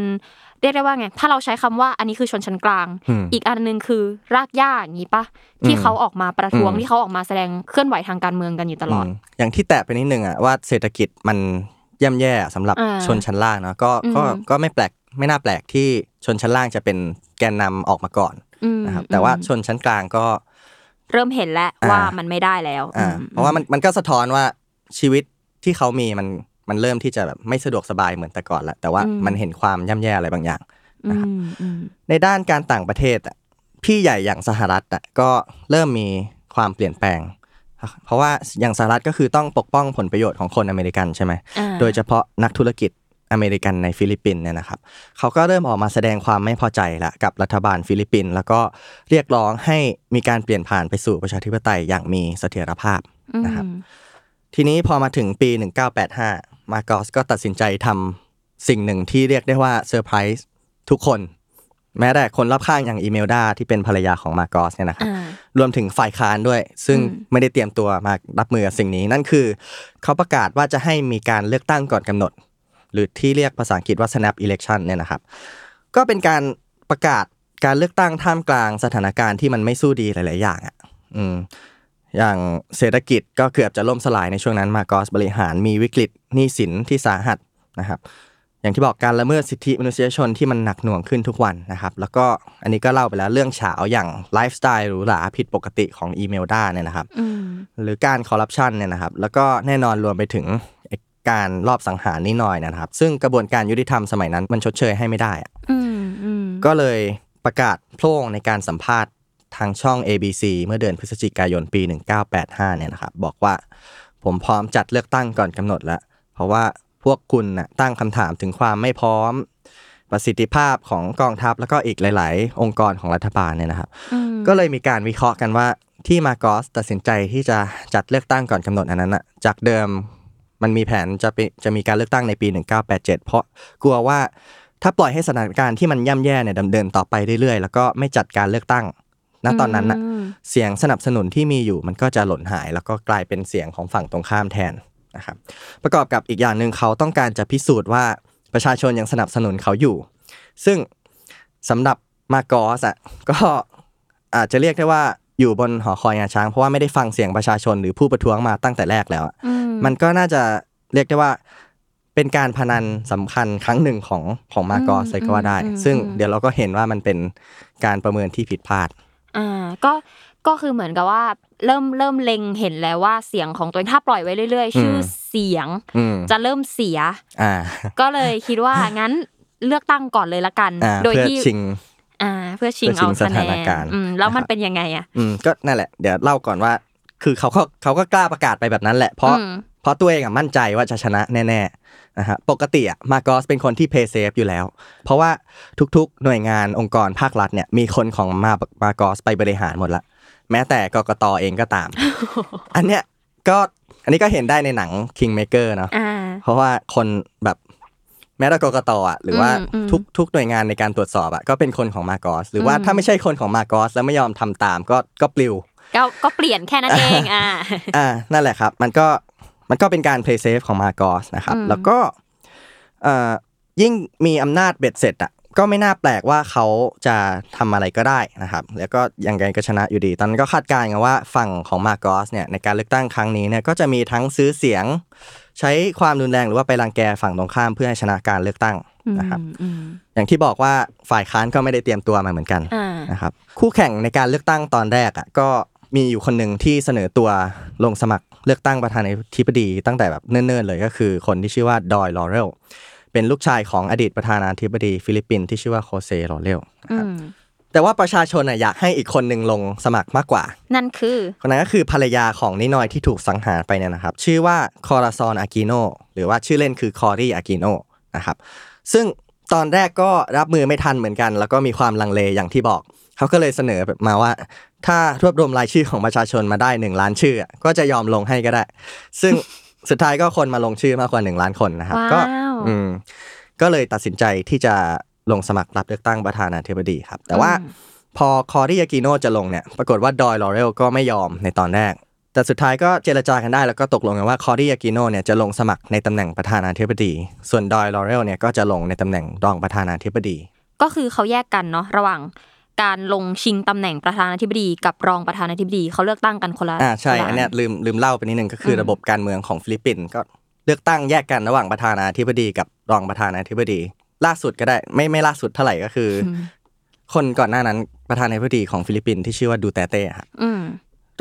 เรียกได้ว่าไงถ้าเราใช้คำว่าอันนี้คือชนชั้นกลางอีกอันนึงคือรากหญ้าอย่างนี้ปะที่เขาออกมาประท้วงที่เขาออกมาแสดงเคลื่อนไหวทางการเมืองกันอยู่ตลอดอย่างที่แตะไปนิดนึงอ่ะว่าเศรษฐกิจมันย่ำแย่สำหรับชนชั้นล่างเนาะก็ก็ก็ไม่แปลกไม่น่าแปลกที่ชนชั้นล่างจะเป็นแกนนำออกมาก่อนนะครับแต่ว่าชนชั้นกลางก็เริ่มเห็นแล้วว่ามันไม่ได้แล้วเพราะว่ามันมันก็สะท้อนว่าชีวิตที่เขามีมันมันเริ่มที่จะแบบไม่สะดวกสบายเหมือนแต่ก่อนละแต่ว่ามันเห็นความย่ำแย่อะไรบางอย่างนะครับในด้านการต่างประเทศอ่ะพี่ใหญ่อย่างสหรัฐอ่ะก็เริ่มมีความเปลี่ยนแปลงเพราะว่าอย่างสหรัฐก็คือต้องปกป้องผลประโยชน์ของคนอเมริกันใช่ไหมโดยเฉพาะนักธุรกิจอเมริกันในฟิลิปปินส์เนี่ยนะครับเขาก็เริ่มออกมาแสดงความไม่พอใจละกับรัฐบาลฟิลิปปินส์แล้วก็เรียกร้องให้มีการเปลี่ยนผ่านไปสู่ประชาธิปไตยอย่างมีเสถียรภาพนะครับทีนี้พอมาถึงปีหนึ่งพันเก้าร้อยแปดสิบห้ามาโกสก็ตัดสินใจทำสิ่งหนึ่งที่เรียกได้ว่าเซอร์ไพรส์ทุกคนแม้แต่คนรอบข้างอย่างอีเมลดาที่เป็นภรรยาของมาโกสเนี่ยนะครับรวมถึงฝ่ายค้านด้วยซึ่งไม่ได้เตรียมตัวมารับมือกับสิ่งนี้นั่นคือเขาประกาศว่าจะให้มีการเลือกตั้งก่อนกำหนดหรือที่เรียกภาษาอังกฤษว่า snap election เนี่ยนะครับก็เป็นการประกาศการเลือกตั้งท่ามกลางสถานการณ์ที่มันไม่สู้ดีหลายๆอย่างอ่ะอืมอย่างเศรษฐกิจก็เกือบจะล่มสลายในช่วงนั้นมาโกสบริหารมีวิกฤตหนี้สินที่สาหัสนะครับอย่างที่บอกการละเมิดสิทธิมนุษยชนที่มันหนักหน่วงขึ้นทุกวันนะครับแล้วก็อันนี้ก็เล่าไปแล้วเรื่องเฉาอย่างไลฟ์สไตล์หรูหราผิดปกติของอีเมลด้าเนี่ยนะครับหรือการคอร์รัปชันเนี่ยนะครับแล้วก็แน่นอนรวมไปถึงการลอบสังหารนิดหน่อยนะครับซึ่งกระบวนการยุติธรรมสมัยนั้นมันชดเชยให้ไม่ได้ก็เลยประกาศโพล่งในการสัมภาษณ์ทางช่อง เอ บี ซี เมื่อเดือนพฤศจิกายนปีหนึ่งพันเก้าร้อยแปดสิบห้าเนี่ยนะครับบอกว่าผมพร้อมจัดเลือกตั้งก่อนกำหนดแล้วเพราะว่าพวกคุณน่ะตั้งคำถามถึงความไม่พร้อมประสิทธิภาพของกองทัพแล้วก็อีกหลายๆองค์กรของรัฐบาลเนี่ยนะครับก็เลยมีการวิเคราะห์กันว่าที่มาโกสตัดสินใจที่จะจัดเลือกตั้งก่อนกำหนดอันนั้นน่ะจากเดิมมันมีแผนจะจะมีการเลือกตั้งในปีหนึ่งพันเก้าร้อยแปดสิบเจ็ดเพราะกลัวว่าถ้าปล่อยให้สถานการณ์ที่มันย่ำแย่เนี่ยดำเนินต่อไปเรื่อยๆแล้วก็ไม่จัดการเลือกตั้งณตอนนั้นน่ะเสียงสนับสนุนที่มีอยู่มันก็จะหล่นหายแล้วก็กลายเป็นเสียงของฝั่งตรงข้ามแทนนะครับประกอบกับอีกอย่างนึงเขาต้องการจะพิสูจน์ว่าประชาชนยังสนับสนุนเขาอยู่ซึ่งสำหรับมาโกสอ่ะก็อาจจะเรียกได้ว่าอยู่บนหอคอยงาช้างเพราะว่าไม่ได้ฟังเสียงประชาชนหรือผู้ประท้วงมาตั้งแต่แรกแล้วมันก็น่าจะเรียกได้ว่าเป็นการพนันสำคัญครั้งหนึ่งของของมาโกสเลยก็ว่าได้ซึ่งเดี๋ยวเราก็เห็นว่ามันเป็นการประเมินที่ผิดพลาดอ่าก็ก็คือเหมือนกับว่าเริ่มเริ่มเล็งเห็นแล้วว่าเสียงของตัวเองถ้าปล่อยไว้เรื่อยๆชื่อเสียงจะเริ่มเสียอ่าก็เลยคิดว่างั้นเลือกตั้งก่อนเลยละกันโดยที่อ่าเพื่อชิงเอาสถานการณ์อืมแล้วมันเป็นยังไงอ่ะอืมก็นั่นแหละเดี๋ยวเล่าก่อนว่าคือเขาก็เขาก็กล้าประกาศไปแบบนั้นแหละเพราะเพราะตัวเองอ่ะมั่นใจว่าจะชนะแน่ๆนะฮะปกติอ่ะมาโกสเป็นคนที่เพย์เซฟอยู่แล้วเพราะว่าทุกๆหน่วยงานองค์กรภาครัฐเนี่ยมีคนของมามาโกสไปบริหารหมดละแม้แต่กกต.เองก็ตามอันเนี้ยก็อันนี้ก็เห็นได้ในหนัง Kingmaker เนาะเพราะว่าคนแบบ แม้แต่กกต.อ่ะหรือว่าทุกทุกหน่วยงานในการตรวจสอบอ่ะก็เป็นคนของมาโกสหรือว่าถ้าไม่ใช่คนของมาโกสแล้วไม่ยอมทำตามก็ก็ปลิวก็ก็เปลี่ยนแค่นั้นเองอ่าอ่านั่นแหละครับมันก็มันก็เป็นการ play safe ของมาโกสนะครับแล้วก็เอ่อยิ่งมีอำนาจเบ็ดเสร็จอ่ะก็ไม่น่าแปลกว่าเขาจะทำอะไรก็ได้นะครับแล้วก็ยังไงก็ชนะอยู่ดีตอนนั้นก็คาดการณ์กันว่าฝั่งของมาโกสเนี่ยในการเลือกตั้งครั้งนี้เนี่ยก็จะมีทั้งซื้อเสียงใช้ความรุนแรงหรือว่าไปรังแกฝั่งตรงข้ามเพื่อให้ชนะการเลือกตั้งนะครับอย่างที่บอกว่าฝ่ายค้านก็ไม่ได้เตรียมตัวมาเหมือนกันนะครับคู่แข่งในการเลือกตั้งตอนแรกอ่ะก็มีอยู่คนนึงที่เสนอตัวลงสมัครเลือกตั้งประธานาธิบดีตั้งแต่แบบเนิ่นๆเลยก็คือคนที่ชื่อว่าดอยลอเรลเป็นลูกชายของอดีตประธานาธิบดีฟิลิปปินส์ที่ชื่อว่าโคเซโรเลลนะครับแต่ว่าประชาชนน่ะอยากให้อีกคนนึงลงสมัครมากกว่านั่นคือคนนั้นก็คือภรรยาของนินอยที่ถูกสังหารไปเนี่ยนะครับชื่อว่าคอราซอนอากิโนหรือว่าชื่อเล่นคือคอรี่อากิโนนะครับซึ่งตอนแรกก็รับมือไม่ทันเหมือนกันแล้วก็มีความลังเลอย่างที่บอกเขาก็เลยเสนอมาว่าถ้ารวบรวมรายชื่อของประชาชนมาได้หนึ่งล้านชื่อก็จะยอมลงให้ก็ได้ซึ่ง สุดท้ายก็คนมาลงชื่อมากกว่าหนึ่งล้านคนนะครับ wow. ก็อืมก็เลยตัดสินใจที่จะลงสมัครรับเลือกตั้งประธานาธิบดีครับแต่ว่า mm. พอคอรี่ยากิโน่จะลงเนี่ยปรากฏว่าดอยลอเรลก็ไม่ยอมในตอนแรกแต่สุดท้ายก็เจรจากันได้แล้วก็ตกลงกันว่าคอรี่ยากิโน่เนี่ยจะลงสมัครในตำแหน่งประธานาธิบดีส่วนดอยลอเรลเนี่ยก็จะลงในตำแหน่งรองประธานาธิบดีก็คือเขาแยกกันเนาะระหว่างการลงชิงตำแหน่งประธานาธิบดีกับรองประธานาธิบดีเขาเลือกตั้งกันคนละอ่าใช่อันเนี้ยลืมลืมเล่าไปนิดนึงก็คือระบบการเมืองของฟิลิปปินส์ก็เลือกตั้งแยกกันระหว่างประธานาธิบดีกับรองประธานาธิบดีล่าสุดก็ได้ไม่ไม่ล่าสุดเท่าไหร่ก็คือคนก่อนหน้านั้นประธานาธิบดีของฟิลิปปินส์ที่ชื่อว่าดูเตเต้ครับ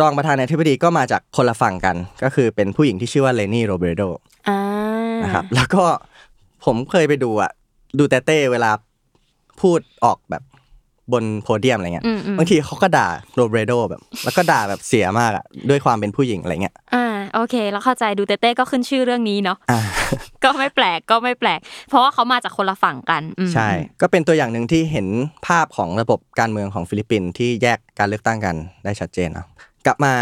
รองประธานาธิบดีก็มาจากคนละฝั่งกันก็คือเป็นผู้หญิงที่ชื่อว่าเลนี่โรเบโดนะครับแล้วก็ผมเคยไปดูอ่ะดูเตเต้เวลาพูดออกแบบบนโพเดียมอะไรเงี้ยบางทีเขาก็ด่าโรเบโดแบบแล้วก็ด่าแบบเสียมากอ่ะด้วยความเป็นผู้หญิงอะไรเงี้ยอ่าโอเคแล้วเข้าใจดูเตเต้ก็ขึ้นชื่อเรื่องนี้เนาะก็ไม่แปลกก็ไม่แปลกเพราะว่าเขามาจากคนละฝั่งกันใช่ก็เป็นตัวอย่างนึงที่เห็นภาพของระบบการเมืองของฟิลิปปินส์ที่แยกการเลือกตั้งกันได้ชัดเจนเนาะกลับมา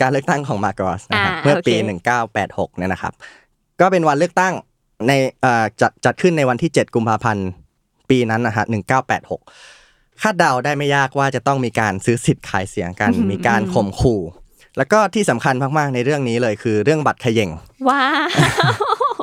การเลือกตั้งของมาโกสนะครับเมื่อปีหนึ่งพันเก้าร้อยแปดสิบหกเนี่ยนะครับก็เป็นวันเลือกตั้งในเอ่อจัดจัดขึ้นในวันที่เจ็ดกุมภาพันธ์ปีนั้นนะฮะหนึ่งพันเก้าร้อยแปดสิบหกคาดเดาได้ไม่ยากว่าจะต้องมีการซื้อสิทธิ์ขายเสียงกันมีการข่มขู่แล้วก็ที่สำคัญมากๆในเรื่องนี้เลยคือเรื่องบัตรเขย่งว้าว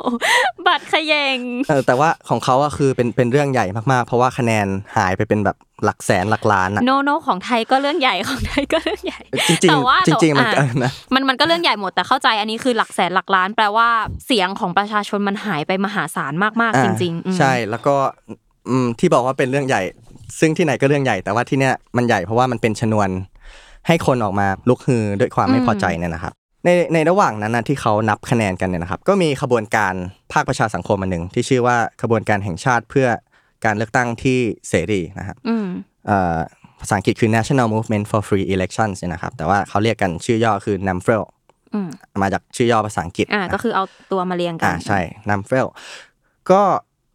บัตรเขย่งเออแต่ว่าของเขาอ่ะคือเป็นเป็นเรื่องใหญ่มากๆเพราะว่าคะแนนหายไปเป็นแบบหลักแสนหลักล้านอ่ะโนโนของไทยก็เรื่องใหญ่ของไทยก็เรื่องใหญ่จริงๆจริงๆมันนะมันมันก็เรื่องใหญ่หมดแต่เข้าใจอันนี้คือหลักแสนหลักล้านแปลว่าเสียงของประชาชนมันหายไปมหาศาลมากๆจริงๆใช่แล้วก็อืมที่บอกว่าเป็นเรื่องใหญ่ซึ่งที่ไหนก็เรื่องใหญ่แต่ว่าที่เนี้ยมันใหญ่เพราะว่ามันเป็นชนวนให้คนออกมาลุกฮือด้วยความไม่พอใจเนี่ยนะครับในในระหว่างนั้นนะที่เขานับคะแนนกันเนี่ยนะครับก็มีขบวนการภาคประชาสังคมอันนึงที่ชื่อว่าขบวนการแห่งชาติเพื่อการเลือกตั้งที่เสรีนะครับเอ่อภาษาอังกฤษคือ National Movement for Free Elections เนี่ยนะครับแต่ว่าเขาเรียกกันชื่อย่อคือ เอ็น เอ เอ็ม เอฟ แอล อืมมาจากชื่อย่อภาษาอังกฤษอ่าก็คือเอาตัวมาเรียงกันอ่าใช่ เอ็น เอ เอ็ม เอฟ แอล ก็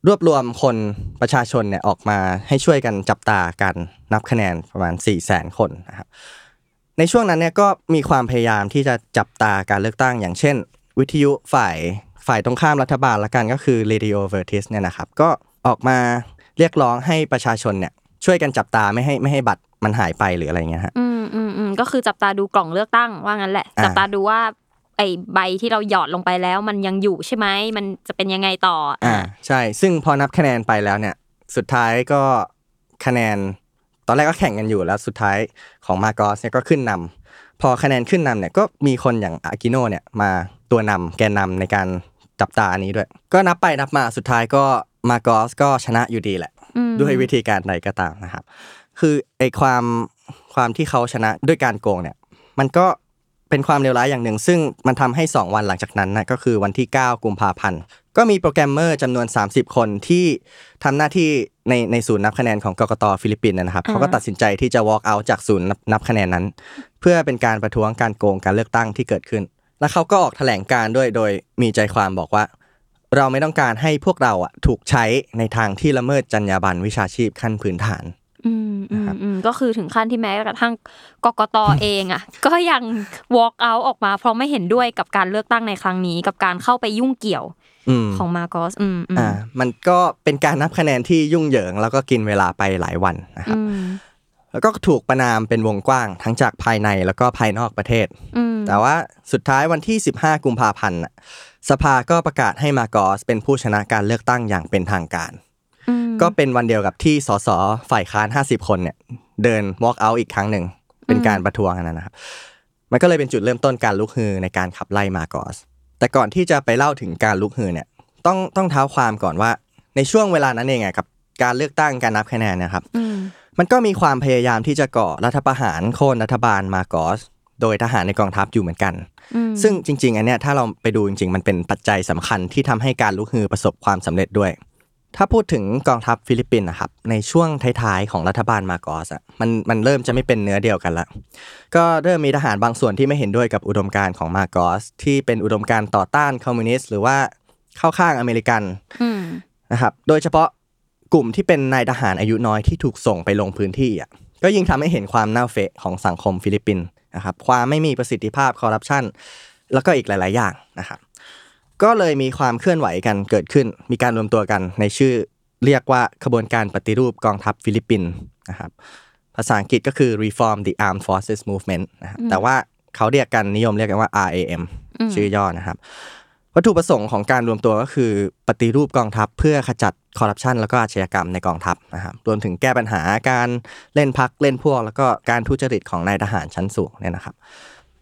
รวบรวมคนประชาชนเนี่ยออกมาให้ช่วยกันจับตากันนับคะแนนประมาณ สี่แสน คนนะครับในช่วงนั้นเนี่ยก็มีความพยายามที่จะจับตาการเลือกตั้งอย่างเช่นวิทยุฝ่ายฝ่ายตรงข้ามรัฐบาลละกันก็คือ Radio Veritas เนี่ยนะครับก็ออกมาเรียกร้องให้ประชาชนเนี่ยช่วยกันจับตาไม่ให้ไม่ให้บัตรมันหายไปหรืออะไรเงี้ยฮะอืมๆก็คือจับตาดูกล่องเลือกตั้งว่างั้นแหละจับตาดูว่าไอ้ใบที่เราหยอดลงไปแล้วมันยังอยู่ใช่ไหมมันจะเป็นยังไงต่ออ่าใช่ซึ่งพอนับคะแนนไปแล้วเนี่ยสุดท้ายก็คะแนนตอนแรกก็แข่งกันอยู่แล้วสุดท้ายของมาโกสเนี่ยก็ขึ้นนำพอคะแนนขึ้นนำเนี่ยก็มีคนอย่างอากิโน่เนี่ยมาตัวนำแกนนำในการจับตาอันนี้ด้วยก็นับไปนับมาสุดท้ายก็มาโกสก็ชนะอยู่ดีแหละด้วยวิธีการใดก็ตามนะครับคือไอ้ความความที่เขาชนะด้วยการโกงเนี่ยมันก็เป็นความเลวร้ายอย่างหนึ่งซึ่งมันทำให้สองวันหลังจากนั้นนะก็คือวันที่เก้ากุมภาพันธ์ก็มีโปรแกรมเมอร์จำนวนสามสิบคนที่ทำหน้าที่ในในศูนย์นับคะแนนของกกตฟิลิปปินส์นะครับเขาก็ตัดสินใจที่จะ walk out จากศูนย์นับคะแนนนั้นเพื่อเป็นการประท้วงการโกงการเลือกตั้งที่เกิดขึ้นและเขาก็ออกแถลงการด้วยโดยมีใจความบอกว่าเราไม่ต้องการให้พวกเราอ่ะถูกใช้ในทางที่ละเมิดจรรยาบรรณวิชาชีพขั้นพื้นฐานอืมอืมก็คือถึงขั้นที่แม้กระทั่งกกตเองอ่ะก็ยัง walk out ออกมาเพราะไม่เห็นด้วยกับการเลือกตั้งในครั้งนี้กับการเข้าไปยุ่งเกี่ยว ของมาโกสอืมอ่ามันก็เป็นการนับคะแนนที่ยุ่งเหยิงแล้วก็กินเวลาไปหลายวันนะครับแล้วก็ถูกประณามเป็นวงกว้างทั้งจากภายในแล้วก็ภายนอกประเทศแต่ว่าสุดท้ายวันที่สิบห้ากุมภาพันธ์สภาก็ประกาศให้มาโกสเป็นผู้ชนะการเลือกตั้งอย่างเป็นทางการก็เป็นวันเดียวกับที่สสฝ่ายค้านห้าสิบคนเนี่ยเดิน walk out อีกครั้งหนึ่งเป็นการประท้วงนั้นนะครับมันก็เลยเป็นจุดเริ่มต้นการลุกฮือในการขับไล่มาโกสแต่ก่อนที่จะไปเล่าถึงการลุกฮือเนี่ยต้องต้องเท้าความก่อนว่าในช่วงเวลานั้นเองอ่ะกับการเลือกตั้งการนับคะแนนนะครับมันก็มีความพยายามที่จะก่อรัฐประหารโค่นรัฐบาลมาโกสโดยทหารในกองทัพอยู่เหมือนกันซึ่งจริงๆอันเนี้ยถ้าเราไปดูจริงๆมันเป็นปัจจัยสำคัญที่ทำให้การลุกฮือประสบความสำเร็จด้วยถ้าพูดถึงกองทัพฟิลิปปินส์นะครับในช่วงท้ายๆของรัฐบาลมาโกสอ่ะมันมันเริ่มจะไม่เป็นเนื้อเดียวกันละก็เริ่มมีทหารบางส่วนที่ไม่เห็นด้วยกับอุดมการณ์ของมาโกสที่เป็นอุดมการณ์ต่อต้านคอมมิวนิสต์หรือว่าเข้าข้างอเมริกันนะครับโดยเฉพาะกลุ่มที่เป็นนายทหารอายุน้อยที่ถูกส่งไปลงพื้นที่อ่ะก็ยิ่งทำให้เห็นความน่าเฟะของสังคมฟิลิปปินส์นะครับความไม่มีประสิทธิภาพคอร์รัปชันแล้วก็อีกหลายๆอย่างนะครับก็เลยมีความเคลื่อนไหวกันเกิดขึ้นมีการรวมตัวกันในชื่อเรียกว่าขบวนการปฏิรูปกองทัพฟิลิปปินส์นะครับภาษาอังกฤษก็คือ Reform The Armed Forces Movement นะครับแต่ว่าเขาเรียกกันนิยมเรียกกันว่า อาร์ เอ เอ็ม ชื่อย่อนะครับวัตถุประสงค์ของการรวมตัวก็คือปฏิรูปกองทัพเพื่อขจัดคอร์รัปชันแล้วก็อาชญากรรมในกองทัพนะครับรวมถึงแก้ปัญหาการเล่นพรรคเล่นพวกแล้วก็การทุจริตของนายทหารชั้นสูงเนี่ยนะครับ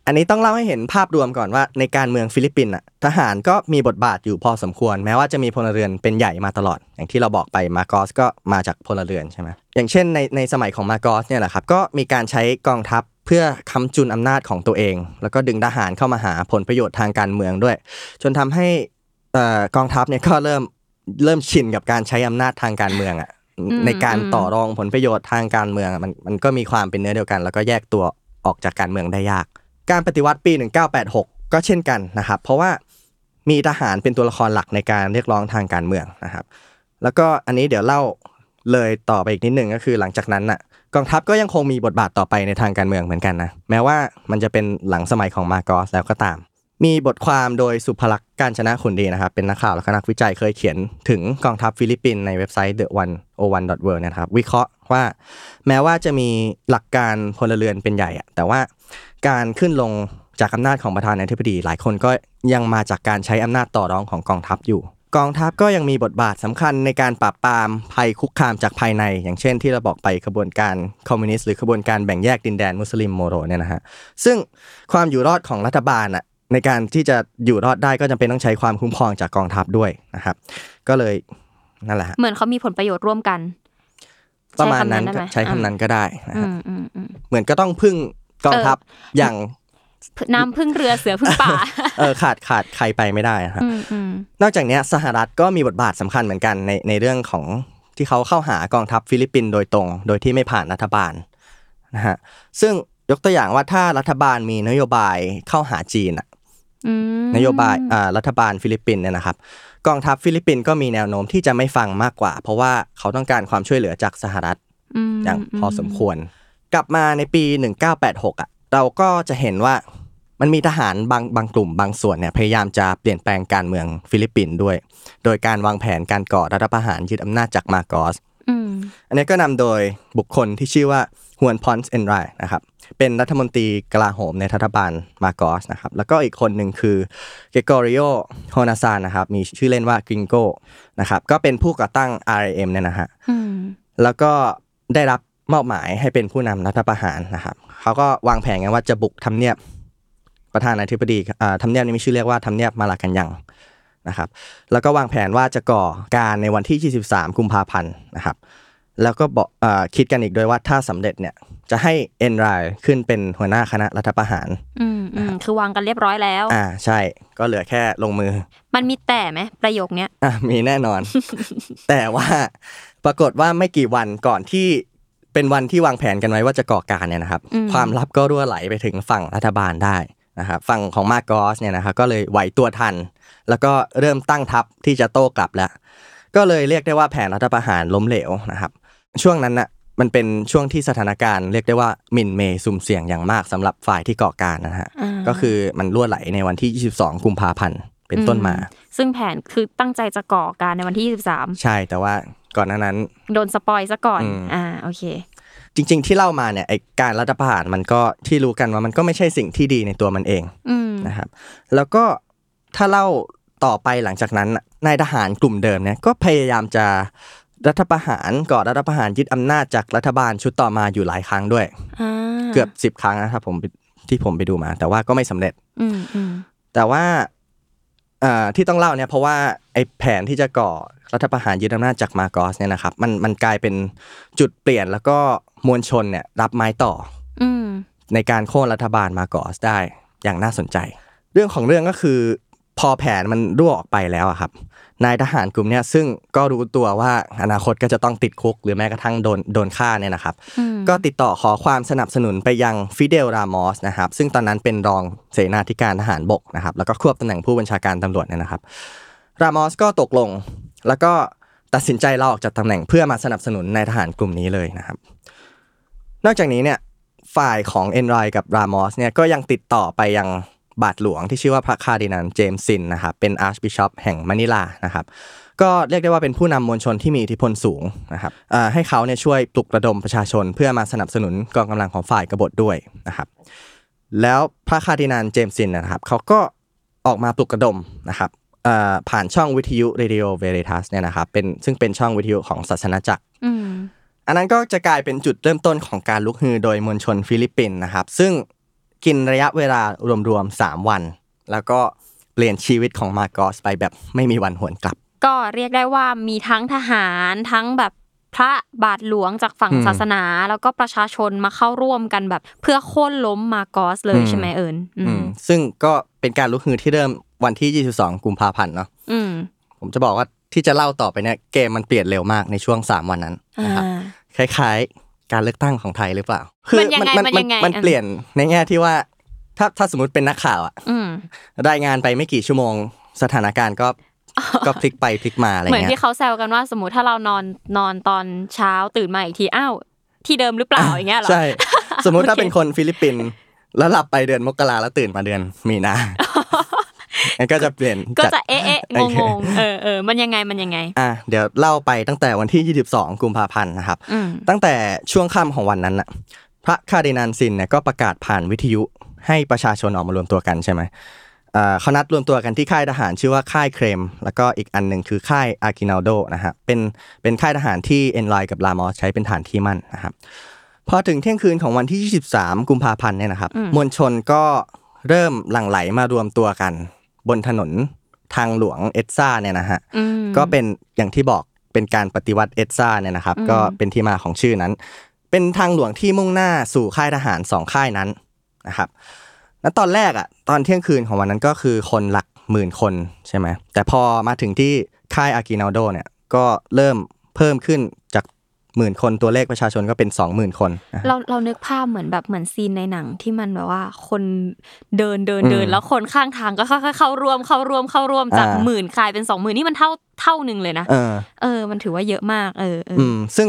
อันนี้ต้องเล่าให้เห็นภาพรวมก่อนว่าในการเมืองฟิลิปปินส์อ่ะทหารก็มีบทบาทอยู่พอสมควรแม้ว่าจะมีพลเรือนเป็นใหญ่มาตลอดอย่างที่เราบอกไปมาโกสก็มาจากพลเรือนใช่ไหมอย่างเช่นในในสมัยของมาโกสเนี่ยแหละครับก็มีการใช้กองทัพเพื่อค้ำจุนอำนาจของตัวเองแล้วก็ดึงทหารเข้ามาหาผลประโยชน์ทางการเมืองด้วยจนทำให้เอ่อกองทัพเนี่ยก็เริ่มเริ่มชินกับการใช้อำนาจทางการเมืองอ่ะในการต่อรองผลประโยชน์ทางการเมืองมันมันก็มีความเป็นเนื้อเดียวกันแล้วก็แยกตัวออกจากการเมืองได้ยากการปฏิวัติปีหนึ่งเก้าแปดหกก็เช่นกันนะครับเพราะว่ามีทหารเป็นตัวละครหลักในการเรียกร้องทางการเมืองนะครับแล้วก็อันนี้เดี๋ยวเล่าเลยต่อไปอีกนิดนึงก็คือหลังจากนั้นน่ะกองทัพก็ยังคงมีบทบาทต่อไปในทางการเมืองเหมือนกันนะแม้ว่ามันจะเป็นหลังสมัยของมาโกสแล้วก็ตามมีบทความโดยสุภลักษณ์กาญจนะขุนดีนะครับเป็นนักข่าวและนักวิจัยเคยเขียนถึงกองทัพฟิลิปปินส์ในเว็บไซต์ เดอะ วัน โอ วัน ดอท เวิลด์ นะครับวิเคราะห์ว่าแม้ว่าจะมีหลักการพลเรือนเป็นใหญ่แต่ว่าการขึ้นลงจากอำนาจของประธานาธิบดีหลายคนก็ยังมาจากการใช้อำนาจต่อรองของกองทัพอยู่กองทัพก็ยังมีบทบาทสำคัญในการปราบปรามภัยคุกคามจากภายในอย่างเช่นที่เราบอกไปขบวนการคอมมิวนิสต์หรือขบวนการแบ่งแยกดินแดนมุสลิมโมโรเนี่ยนะฮะซึ่งความอยู่รอดของรัฐบาลอ่ะในการที่จะอยู่รอดได้ก็จำเป็นต้องใช้ความคุ้มครองจากกองทัพด้วยนะครับก็เลยนั่นแหละเหมือนเขามีผลประโยชน์ร่วมกันประมาณนั้นใช้คำนั้นก็ได้นะครับเหมือนก็ต้องพึ่งกองทัพอย่างน้ำพึ่งเรือเสือพึ่งป่าเออขาดขาดใครไปไม่ได้ครับนอกจากนี้สหรัฐก็มีบทบาทสำคัญเหมือนกันในในเรื่องของที่เขาเข้าหากองทัพฟิลิปปินส์โดยตรงโดยที่ไม่ผ่านรัฐบาลนะฮะซึ่งยกตัวอย่างว่าถ้ารัฐบาลมีนโยบายเข้าหาจีนอ่ะนโยบายอ่ารัฐบาลฟิลิปปินส์เนี่ยนะครับกองทัพฟิลิปปินส์ก็มีแนวโน้มที่จะไม่ฟังมากกว่าเพราะว่าเขาต้องการความช่วยเหลือจากสหรัฐอย่างพอสมควรกลับมาในปีหนึ่งเก้าแปดหกอ่ะเราก็จะเห็นว่ามันมีทหารบางบางกลุ่มบางส่วนเนี่ยพยายามจะเปลี่ยนแปลงการเมืองฟิลิปปินส์ด้วยโดยการวางแผนการก่อรัฐประหารยึดอำนาจจากมาโกสอันนี้ก็นำโดยบุคคลที่ชื่อว่าฮวนพอนส์เอนไรนะครับเป็นรัฐมนตรีกลาโหมในรัฐบาลมาโกสนะครับแล้วก็อีกคนหนึ่งคือเกโกริโอโฮนาซานนะครับมีชื่อเล่นว่ากริงโกนะครับก็เป็นผู้ก่อตั้ง อาร์ เอ เอ็ม เนี่ยนะฮะแล้วก็ได้รับมอบหมายให้เป็นผู้นำรัฐประหารนะครับเขาก็วางแผนกันว่าจะบุกทำเนียบประธานาธิบดีอ่าทำเนียบนี้มีชื่อเรียกว่าทำเนียบมาลากันยังนะครับแล้วก็วางแผนว่าจะก่อการในวันที่ยี่สิบสามกุมภาพันธ์นะครับแล้วก็บอกเอ่อคิดกันอีกด้วยว่าถ้าสำเร็จเนี่ยจะให้เอนไรขึ้นเป็นหัวหน้าคณะรัฐประหารอืมอืมคือวางกันเรียบร้อยแล้วอ่าใช่ก็เหลือแค่ลงมือมันมีแต่ไหมประโยคเนี้ยอ่ะมีแน่นอน แต่ว่าปรากฏว่าไม่กี่วันก่อนที่เป็นวันที่วางแผนกันไว้ว่าจะก่อการเนี่ยนะครับความลับก็รั่วไหลไปถึงฝั่งรัฐบาลได้นะครับฝั่งของมาโกสเนี่ยนะครับก็เลยไหวตัวทันแล้วก็เริ่มตั้งทัพที่จะโต้กลับแล้วก็เลยเรียกได้ว่าแผนรัฐประหารล้มเหลวนะครับช่วงนั้นน่ะมันเป็นช่วงที่สถานการณ์เรียกได้ว่ามินเมย์สุ่มเสี่ยงอย่างมากสำหรับฝ่ายที่ก่อการนะฮะก็คือมันรั่วไหลในวันที่ยี่สิบสองกุมภาพันธ์ เป็นต้นมาซึ่งแผนคือตั้งใจจะก่อการในวันที่ยี่สิบสามใช่แต่ว่าก่อนหน้านั้นโดนสปอยซะก่อนอ่าโอเคจริงๆที่เล่ามาเนี่ยไอ้การรัฐประหารมันก็ที่รู้กันว่ามันก็ไม่ใช่สิ่งที่ดีในตัวมันเองนะครับแล้วก็ถ้าเล่าต่อไปหลังจากนั้นนายทหารกลุ่มเดิมเนี่ยก็พยายามจะรัฐประหารก่อรัฐประหารยึดอำนาจจากรัฐบาลชุดต่อมาอยู่หลายครั้งด้วยเกือบสิบครั้งนะครับผมที่ผมไปดูมาแต่ว่าก็ไม่สำเร็จแต่ว่าที่ต้องเล่าเนี่ยเพราะว่าไอ้แผนที่จะก่อรัฐประหารยึดอำนาจจากมาโกสเนี่ยนะครับมันมันกลายเป็นจุดเปลี่ยนแล้วก็มวลชนเนี่ยรับไม้ต่อในการโค่นรัฐบาลมาโกสได้อย่างน่าสนใจเรื่องของเรื่องก็คือพอแผนมันรั่วออกไปแล้วอะครับนายทหารกลุ่มเนี้ยซึ่งก็รู้ตัวว่าอนาคตก็จะต้องติดคุกหรือแม้กระทั่งโดนโดนฆ่าเนี่ยนะครับก็ติดต่อขอความสนับสนุนไปยังฟิเดลรามอสนะครับซึ่งตอนนั้นเป็นรองเสนาธิการทหารบกนะครับแล้วก็ควบตำแหน่งผู้บัญชาการตำรวจเนี่ยนะครับรามอสก็ตกลงแล้วก็ตัดสินใจลาออกจากตำแหน่งเพื่อมาสนับสนุนนายทหารกลุ่มนี้เลยนะครับนอกจากนี้เนี่ยฝ่ายของเอนรอยกับรามอสเนี่ยก็ยังติดต่อไปยังบาทหลวงที่ชื่อว่าพระคาร์ดินัลเจมส์ซินนะครับเป็นอาร์ชบิชอปแห่งมะนิลานะครับก็เรียกได้ว่าเป็นผู้นำมวลชนที่มีอิทธิพลสูงนะครับให้เขาเนี่ยช่วยปลุกระดมประชาชนเพื่อมาสนับสนุนกองกำลังของฝ่ายกบฏด้วยนะครับแล้วพระคาร์ดินัลเจมส์ซินนะครับเขาก็ออกมาปลุกระดมนะครับผ่านช่องวิทยุ Radio Veritas เนี่ยนะครับเป็นซึ่งเป็นช่องวิทยุของศาสนาจักรอันนั้นก็จะกลายเป็นจุดเริ่มต้นของการลุกฮือโดยมวลชนฟิลิปปินส์นะครับซึ่งกินระยะเวลารวมๆสามวันแล้วก็เปลี่ยนชีวิตของมาโกสไปแบบไม่มีวันหวนกลับก็เรียกได้ว่ามีทั้งทหารทั้งแบบพระบาทหลวงจากฝั่งศาสนาแล้วก็ประชาชนมาเข้าร่วมกันแบบเพื่อโค่นล้มมาโกสเลยใช่ไหมเอิญซึ่งก็เป็นการลุกฮือที่เริ่มวันที่ยี่สิบสองกุมภาพันธ์เนาะผมจะบอกว่าที่จะเล่าต่อไปเนี่ยเกมมันเปลี่ยนเร็วมากในช่วงสามวันนั้นนะครับคล้ายๆการเลือกตั้งของไทยหรือเปล่าคือมันมันมันเปลี่ยนในแง่ที่ว่าถ้าถ้าสมมติเป็นนักข่าวอ่ะรายงานไปไม่กี่ชั่วโมงสถานการณ์ก็ก็พลิกไปพลิกมาอะไรเงี้ยเหมือนที่เขาแซวกันว่าสมมติถ้าเรานอนนอนตอนเช้าตื่นมาอีกทีอ้าวที่เดิมหรือเปล่าอย่างเงี้ยหรอใช่สมมติถ้าเป็นคนฟิลิปปินส์แล้วหลับไปเดือนมกราแล้วตื่นมาเดือนมีนามันก็จะเปลี่ยนก็จะเอ๊ะๆงงๆเออๆมันยังไงมันยังไงอ่ะเดี๋ยวเล่าไปตั้งแต่วันที่ยี่สิบสองกุมภาพันธ์นะครับตั้งแต่ช่วงค่ำของวันนั้นน่ะพระคาร์ดินัลซินเนี่ยก็ประกาศผ่านวิทยุให้ประชาชนออกมารวมตัวกันใช่มั้ยเอ่อเขานัดรวมตัวกันที่ค่ายทหารชื่อว่าค่ายเครมแล้วก็อีกอันนึงคือค่ายอากินาลโดนะฮะเป็นเป็นค่ายทหารที่เอนรอยกับลามอสใช้เป็นฐานที่มั่นนะครับพอถึงเที่ยงคืนของวันที่ยี่สิบสามกุมภาพันธ์เนี่ยนะครับมวลชนก็เริ่มหลั่งไหลมารวมตัวกันบนถนนทางหลวงเอตซ่าเนี่ยนะฮะก็เป็นอย่างที่บอกเป็นการปฏิวัติเอตซ่าเนี่ยนะครับก็เป็นที่มาของชื่อนั้นเป็นทางหลวงที่มุ่งหน้าสู่ค่ายทหารสองค่ายนั้นนะครับแล้วตอนแรกอ่ะตอนเที่ยงคืนของวันนั้นก็คือคนหลักหมื่นคนใช่ไหมแต่พอมาถึงที่ค่ายอากินาลโดเนี่ยก็เริ่มเพิ่มขึ้นจากหมื่นคนตัวเลขประชาชนก็เป็น สองหมื่น คนเราเรานึกภาพเหมือนแบบเหมือนซีนในหนังที่มันแบบว่าคนเดินเดินเดินแล้วคนข้างทางก็ค่อยๆเข้าร่วมเข้าร่วมเข้าร่วมจากหมื่นกลายเป็น สองหมื่น นี่มันเท่าเท่านึงเลยนะเออเออมันถือว่าเยอะมากเอออืมซึ่ง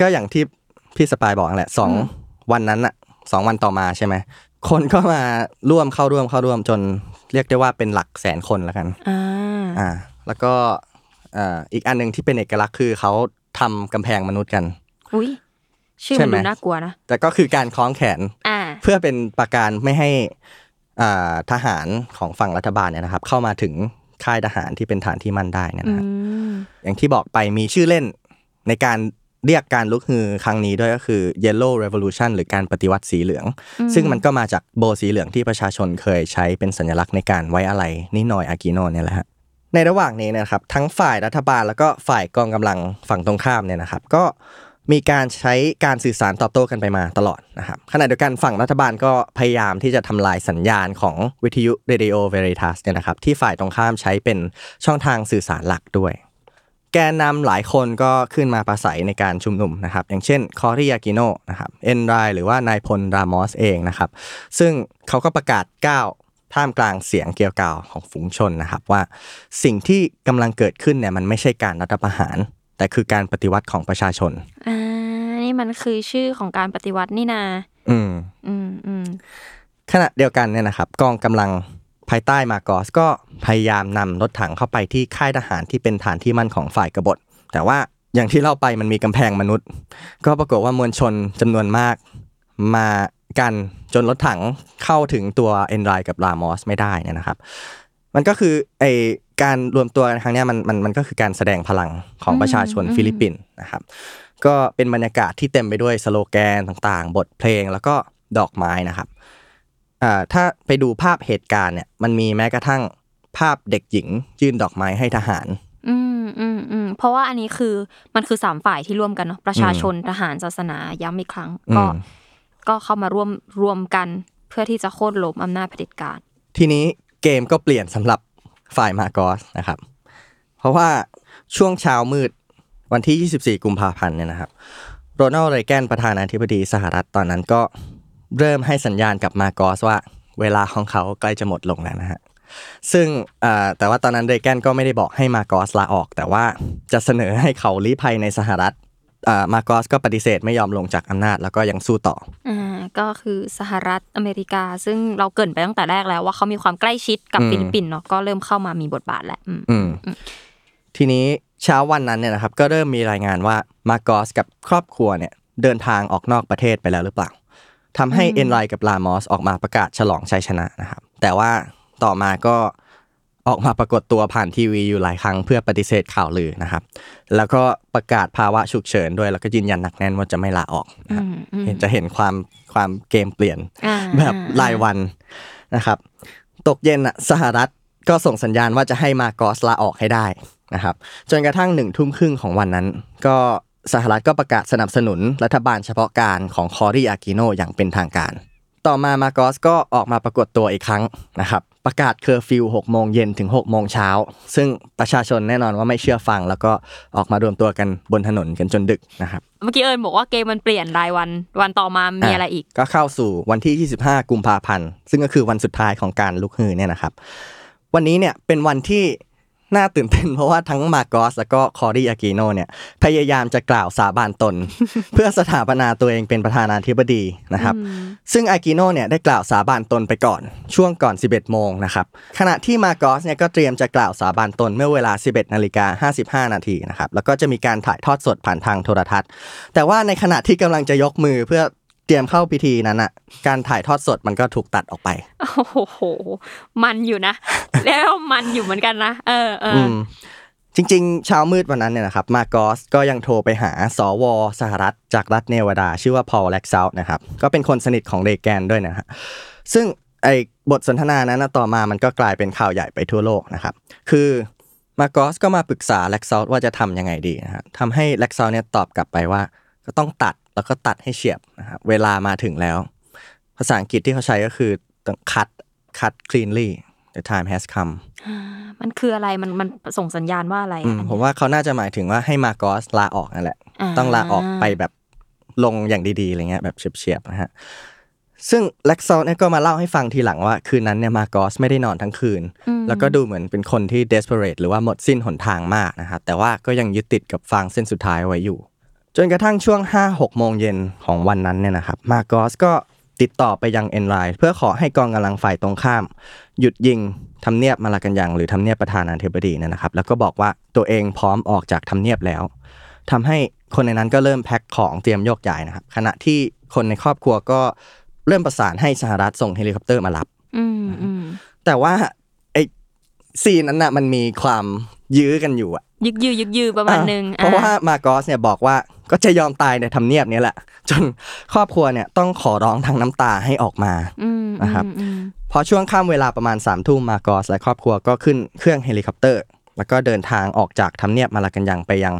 ก็อย่างที่พี่สปายบอกแหละสองวันนั้นน่ะสองวันต่อมาใช่มั้ยคนก็มาร่วมเข้าร่วมเข้าร่วมจนเรียกได้ว่าเป็นหลักแสนคนแล้วกันอ่าอ่าแล้วก็เอ่ออีกอันนึงที่เป็นเอกลักษณ์คือเค้าทำกำแพงมนุษย์กันอุ้ยชื่อมันดูน่ากลัวนะแต่ก็คือการคล้องแขนเพื่อเป็นประการไม่ให้อ่าทหารของฝั่งรัฐบาลเนี่ยนะครับเข้ามาถึงค่ายทหารที่เป็นฐานที่มั่นได้เนี่ยนะครับอย่างที่บอกไปมีชื่อเล่นในการเรียกการลุกฮือครั้งนี้ด้วยก็คือ Yellow Revolution หรือการปฏิวัติสีเหลืองซึ่งมันก็มาจากโบสีเหลืองที่ประชาชนเคยใช้เป็นสัญลักษณ์ในการไว้อาลัยนิโนยอากิโนะเนี่ยแหละฮะในระหว่างนี้นะครับทั้งฝ่ายรัฐบาลแล้วก็ฝ่ายกองกำลังฝั่งตรงข้ามเนี่ยนะครับก็มีการใช้การสื่อสารตอบโต้กันไปมาตลอดนะครับขณะเดียวกันฝั่งรัฐบาลก็พยายามที่จะทำลายสัญญาณของวิทยุ Radio Veritas เนี่ยนะครับที่ฝ่ายตรงข้ามใช้เป็นช่องทางสื่อสารหลักด้วยแกนนำหลายคนก็ขึ้นมาปราศัยในการชุมนุมนะครับอย่างเช่นคอริอากิโนะนะครับเอนไรหรือว่านายพลรามอสเองนะครับซึ่งเขาก็ประกาศก้าวท่ามกลางเสียงเกลียวกล่าวของฝูงชนนะครับว่าสิ่งที่กำลังเกิดขึ้นเนี่ยมันไม่ใช่การรัฐประหารแต่คือการปฏิวัติของประชาชนอ่านี่มันคือชื่อของการปฏิวัตินี่นาอืมอืมอืมขณะเดียวกันเนี่ยนะครับกองกำลัง ภายใต้มาร์กอสก็พยายามนำรถถังเข้าไปที่ค่ายทหารที่เป็นฐานที่มั่นของฝ่ายกบฏแต่ว่าอย่างที่เล่าไปมันมีกำแพงมนุษย์ก็ปรากฏว่ามวลชนจำนวนมากมากันจนรถถังเข้าถึงตัวเอนไรกับรามอสไม่ได้นะครับมันก็คือไอการรวมตัวกันครั้งนี้มันมันมันก็คือการแสดงพลังของประชาชนฟิลิปปินส์นะครับก็เป็นบรรยากาศที่เต็มไปด้วยสโลแกนต่างๆบทเพลงแล้วก็ดอกไม้นะครับอ่าถ้าไปดูภาพเหตุการณ์เนี่ยมันมีแม้กระทั่งภาพเด็กหญิงยื่นดอกไม้ให้ทหารอืมๆๆเพราะว่าอันนี้คือมันคือสามฝ่ายที่ร่วมกันเนาะประชาชนทหารศาสนาย้ำอีกครั้งก็ก็เข้ามาร่วมรวมกันเพื่อที่จะโค่นล้มอำนาจเผด็จการทีนี้เกมก็เปลี่ยนสำหรับฝ่ายมาร์กอสนะครับเพราะว่าช่วงเช้ามืดวันที่ยี่สิบสี่กุมภาพันธ์เนี่ยนะครับโรนัลด์ เรแกนประธานาธิบดีสหรัฐตอนนั้นก็เริ่มให้สัญญาณกับมาร์กอสว่าเวลาของเขาใกล้จะหมดลงแล้วนะฮะซึ่งแต่ว่าตอนนั้นเรแกนก็ไม่ได้บอกให้มาร์กอสลาออกแต่ว่าจะเสนอให้เขาลี้ภัยในสหรัฐมาร์กอสก็ปฏิเสธไม่ยอมลงจากอำนาจแล้วก็ยังสู้ต่ออ่าก็คือสหรัฐอเมริกาซึ่งเราเกริ่นไปตั้งแต่แรกแล้วว่าเขามีความใกล้ชิดกับฟิลิปปินส์เนาะก็เริ่มเข้ามามีบทบาทแล้วอืมทีนี้เช้าวันนั้นเนี่ยนะครับก็เริ่มมีรายงานว่ามาร์กอสกับครอบครัวเนี่ยเดินทางออกนอกประเทศไปแล้วหรือเปล่าทำให้เอนไรกับลามอสออกมาประกาศฉลองชัยชนะนะครับแต่ว่าต่อมาก็ออกมาปรากฏตัวผ่านทีวีอยู่หลายครั้งเพื่อปฏิเสธข่าวลือนะครับแล้วก็ประกาศภาวะฉุกเฉินด้วยแล้วก็ยืนยันหนักแน่นว่าจะไม่ลาออกนะครับเห็นจะเห็นความความเกมเปลี่ยนแบบรายวันนะครับตกเย็นอ่ะสหรัฐก็ส่งสัญญาณว่าจะให้มาร์กอสลาออกให้ได้นะครับจนกระทั่งหนึ่งทุ่มครึ่งของวันนั้นก็สหรัฐก็ประกาศสนับสนุนรัฐบาลเฉพาะการของคอรีอากิโนอย่างเป็นทางการต่อมามาร์กอสก็ออกมาปรากฏตัวอีกครั้งนะครับประกาศเคอร์ฟิว หกโมงเย็นถึง หกโมงเช้าซึ่งประชาชนแน่นอนว่าไม่เชื่อฟังแล้วก็ออกมารวมตัวกันบนถนนกันจนดึกนะครับเมื่อกี้เอิญบอกว่าเกมมันเปลี่ยนรายวันวันต่อมามีอะไรอีกก็เข้าสู่วันที่ยี่สิบห้ากุมภาพันธ์ซึ่งก็คือวันสุดท้ายของการลุกฮือเนี่ยนะครับวันนี้เนี่ยเป็นวันที่น่าตื่นเต้นเพราะว่าทั้งมาร์กอสแล้วก็คอรีอากิโนเนี่ยพยายามจะกล่าวสาบานตน เพื่อสถาปนาตัวเองเป็นประธานาธิบดีนะครับซึ่งอากิโนเนี่ยได้กล่าวสาบานตนไปก่อนช่วงก่อน สิบเอ็ดโมง นนะครับขณะที่มาร์กอสเนี่ยก็เตรียมจะกล่าวสาบานตนเมื่อเวลา สิบเอ็ดนาฬิกาห้าสิบห้านาทีนะครับแล้วก็จะมีการถ่ายทอดสดผ่านทางโทรทัศน์แต่ว่าในขณะที่กำลังจะยกมือเพื่อเตรียมเข้าพิธีนั้นน่ะการถ่ายทอดสดมันก็ถูกตัดออกไปโอ้โหมันอยู่นะแล้วมันอยู่เหมือนกันนะเออเออจริงๆเช้ามืดวันนั้นเนี่ยนะครับมาร์กอสก็ยังโทรไปหาสวสหรัฐจากรัฐเนวาดาชื่อว่าพอลแล็กซาวท์นะครับก็เป็นคนสนิทของเรแกนด้วยนะฮะซึ่งไอ้บทสนทนานั้นต่อมามันก็กลายเป็นข่าวใหญ่ไปทั่วโลกนะครับคือมาร์กอสก็มาปรึกษาแล็กซาวท์ว่าจะทำยังไงดีนะฮะทำให้แล็กซาวท์เนี่ยตอบกลับไปว่าก็ต้องตัดแล้วก็ตัดให้เฉียบนะครับเวลามาถึงแล้วภาษาอังกฤษที่เขาใช้ก็คือ cut cut cleanly the time has come มันคืออะไรมันมันส่งสัญญาณว่าอะไรผมว่าเขาน่าจะหมายถึงว่าให้มาร์กอสลาออกนั่นแหละต้องลาออกไปแบบลงอย่างดีๆอะไรเงี้ยแบบเฉียบๆนะฮะซึ่งแล็กซอลเนี่ยก็มาเล่าให้ฟังทีหลังว่าคืนนั้นเนี่ยมาร์กอสไม่ได้นอนทั้งคืนแล้วก็ดูเหมือนเป็นคนที่ desperate หรือว่าหมดสิ้นหนทางมากนะครับแต่ว่าก็ยังยึดติดกับฟางเส้นสุดท้ายไว้อยู่จนกระทั่งช่วง ห้าหก โมงเย็นของวันนั้นเนี่ยนะครับมาร์กอสก็ติดต่อไปยังเอนไรเพื่อขอให้กองกำลังฝ่ายตรงข้ามหยุดยิงทำเนียบมาลากันยังหรือทำเนียบประธานาธิบดีเนี่ยนะครับแล้วก็บอกว่าตัวเองพร้อมออกจากทำเนียบแล้วทำให้คนในนั้นก็เริ่มแพ็คของเตรียมโยกย้ายนะครับขณะที่คนในครอบครัวก็เริ่มประสานให้สหรัฐส่งเฮลิคอปเตอร์มารับแต่ว่าไอ้ซีนนั้นน่ะมันมีความยื้อกันอยู่อะยึกยือยึกยือประมาณนึงเพราะว่ามาร์กอสเนี่ยบอกว่าก็จะยอมตายในทำเนียบนี้แหละจนครอบครัวเนี่ยต้องขอร้องทางน้ำตาให้ออกมานะครับพอช่วงค่ำเวลาประมาณสามทุ่มมาร์กอสและครอบครัวก็ขึ้นเครื่องเฮลิคอปเตอร์แล้วก็เดินทางออกจากทำเนียบมาลากันยังไปยัง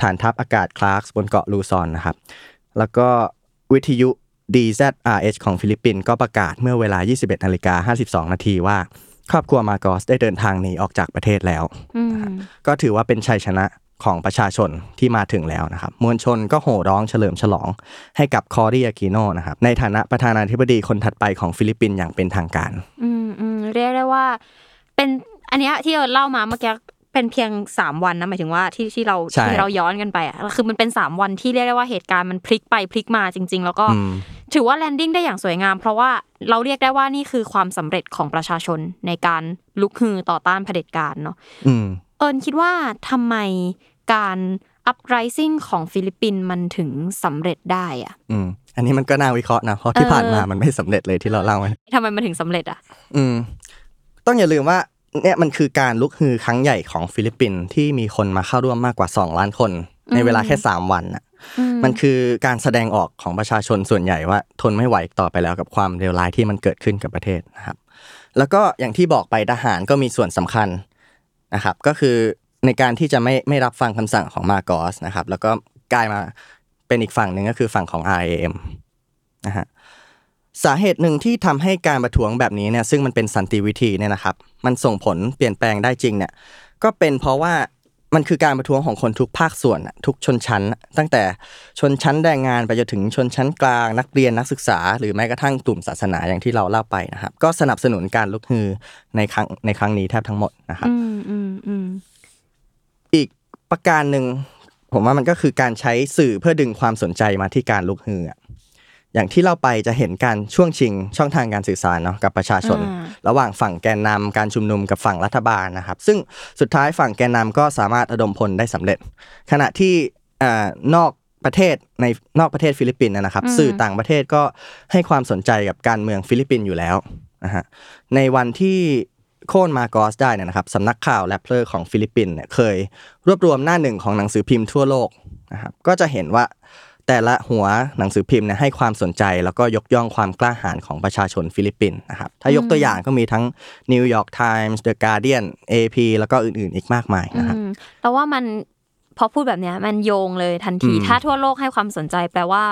ฐานทัพอากาศคลาร์กบนเกาะลูซอนนะครับแล้วก็วิทยุ ดี แซด อาร์ เอช ของฟิลิปปินส์ก็ประกาศเมื่อเวลา ยี่สิบเอ็ดนาฬิกาห้าสิบสองนาทีว่าครอบครัวมาร์กอสได้เดินทางหนีออกจากประเทศแล้วก็ถือว่าเป็นชัยชนะของประชาชนที่มาถึงแล้วนะครับมวลชนก็โห่ร้องเฉลิมฉลองให้กับคอรีอากิโนนะครับในฐานะประธานาธิบดีคนถัดไปของฟิลิปปินส์อย่างเป็นทางการอืมๆเรียกได้ว่าเป็นอันเนี้ยที่เราเล่ามาเมื่อกี้เป็นเพียงสามวันนะหมายถึงว่าที่ที่เราที่เราย้อนกันไปอ่ะคือมันเป็นสามวันที่เรียกได้ว่าเหตุการณ์มันพลิกไปพลิกมาจริงๆแล้วก็ ถือว่าแลนดิ้งได้อย่างสวยงามเพราะว่าเราเรียกได้ว่านี่คือความสำเร็จของประชาชนในการลุกฮือต่อต้านเผด็จการเนาะเอิญคิดว่าทำไมการUp Rising ของฟิลิปปินส์มันถึงสำเร็จได้อ่ะอืมอันนี้มันก็น่าวิเคราะห์นะเพราะที่ผ่านมามันไม่สำเร็จเลยที่เราเล่ามันทำไมมันถึงสำเร็จอ่ะอืมต้องอย่าลืมว่าเนี่ยมันคือการลุกฮือครั้งใหญ่ของฟิลิปปินส์ที่มีคนมาเข้าร่วมมากกว่าสองล้านคนในเวลาแค่สามวันน่ะมันคือการแสดงออกของประชาชนส่วนใหญ่ว่าทนไม่ไหวต่อไปแล้วกับความเลวร้ายที่มันเกิดขึ้นกับประเทศนะครับแล้วก็อย่างที่บอกไปทหารก็มีส่วนสำคัญนะครับก็คือในการที่จะไม่ไม่รับฟังคำสั่งของมาโกสนะครับแล้วก็กลายมาเป็นอีกฝั่งหนึ่งก็คือฝั่งของ อาร์ เอ เอ็ม นะฮะสาเหตุหนึ่งที่ทำให้การประท้วงแบบนี้เนี่ยซึ่งมันเป็นสันติวิธีเนี่ยนะครับมันส่งผลเปลี่ยนแปลงได้จริงเนี่ยก็เป็นเพราะว่ามันคือการประท้วงของคนทุกภาคส่วนทุกชนชั้นตั้งแต่ชนชั้นแรงงานไปจนถึงชนชั้นกลางนักเรียนนักศึกษาหรือแม้กระทั่งกลุ่มศาสนาอย่างที่เราเล่าไปนะครับก็สนับสนุนการลุกฮือในครั้งในครั้งนี้แทบทั้งหมดนะครับอีกประการหนึ่งผมว่ามันก็คือการใช้สื่อเพื่อดึงความสนใจมาที่การลุกฮืออย่างที่เราไปจะเห็นการช่วงชิงช่องทางการสื่อสารเนาะกับประชาชนระหว่างฝั่งแกนนำการชุมนุมกับฝั่งรัฐบาลนะครับซึ่งสุดท้ายฝั่งแกนนำก็สามารถระดมพลได้สำเร็จขณะที่นอกประเทศในนอกประเทศฟิลิปปินส์นะครับสื่อต่างประเทศก็ให้ความสนใจกับการเมืองฟิลิปปินส์อยู่แล้วนะฮะในวันที่โค่นมาโกสได้นะครับสำนักข่าวแรปเปอร์ของฟิลิปปินส์เนี่ยเคยรวบรวมหน้าหนึ่งของหนังสือพิมพ์ทั่วโลกนะครับก็จะเห็นว่าแต่ละหัวหนังสือพิมพ์เนี่ยให้ความสนใจแล้วก็ยกย่องความกล้าหาญของประชาชนฟิลิปปินส์นะครับถ้ายกตัวอย่างก็มีทั้ง New York Times The Guardian เอ พี แล้วก็อื่นๆอีกมากมายนะครับแต่ว่ามันพอพูดแบบนี้มันโยงเลยทันทีถ้าทั่วโลกให้ความสนใจแปลว่า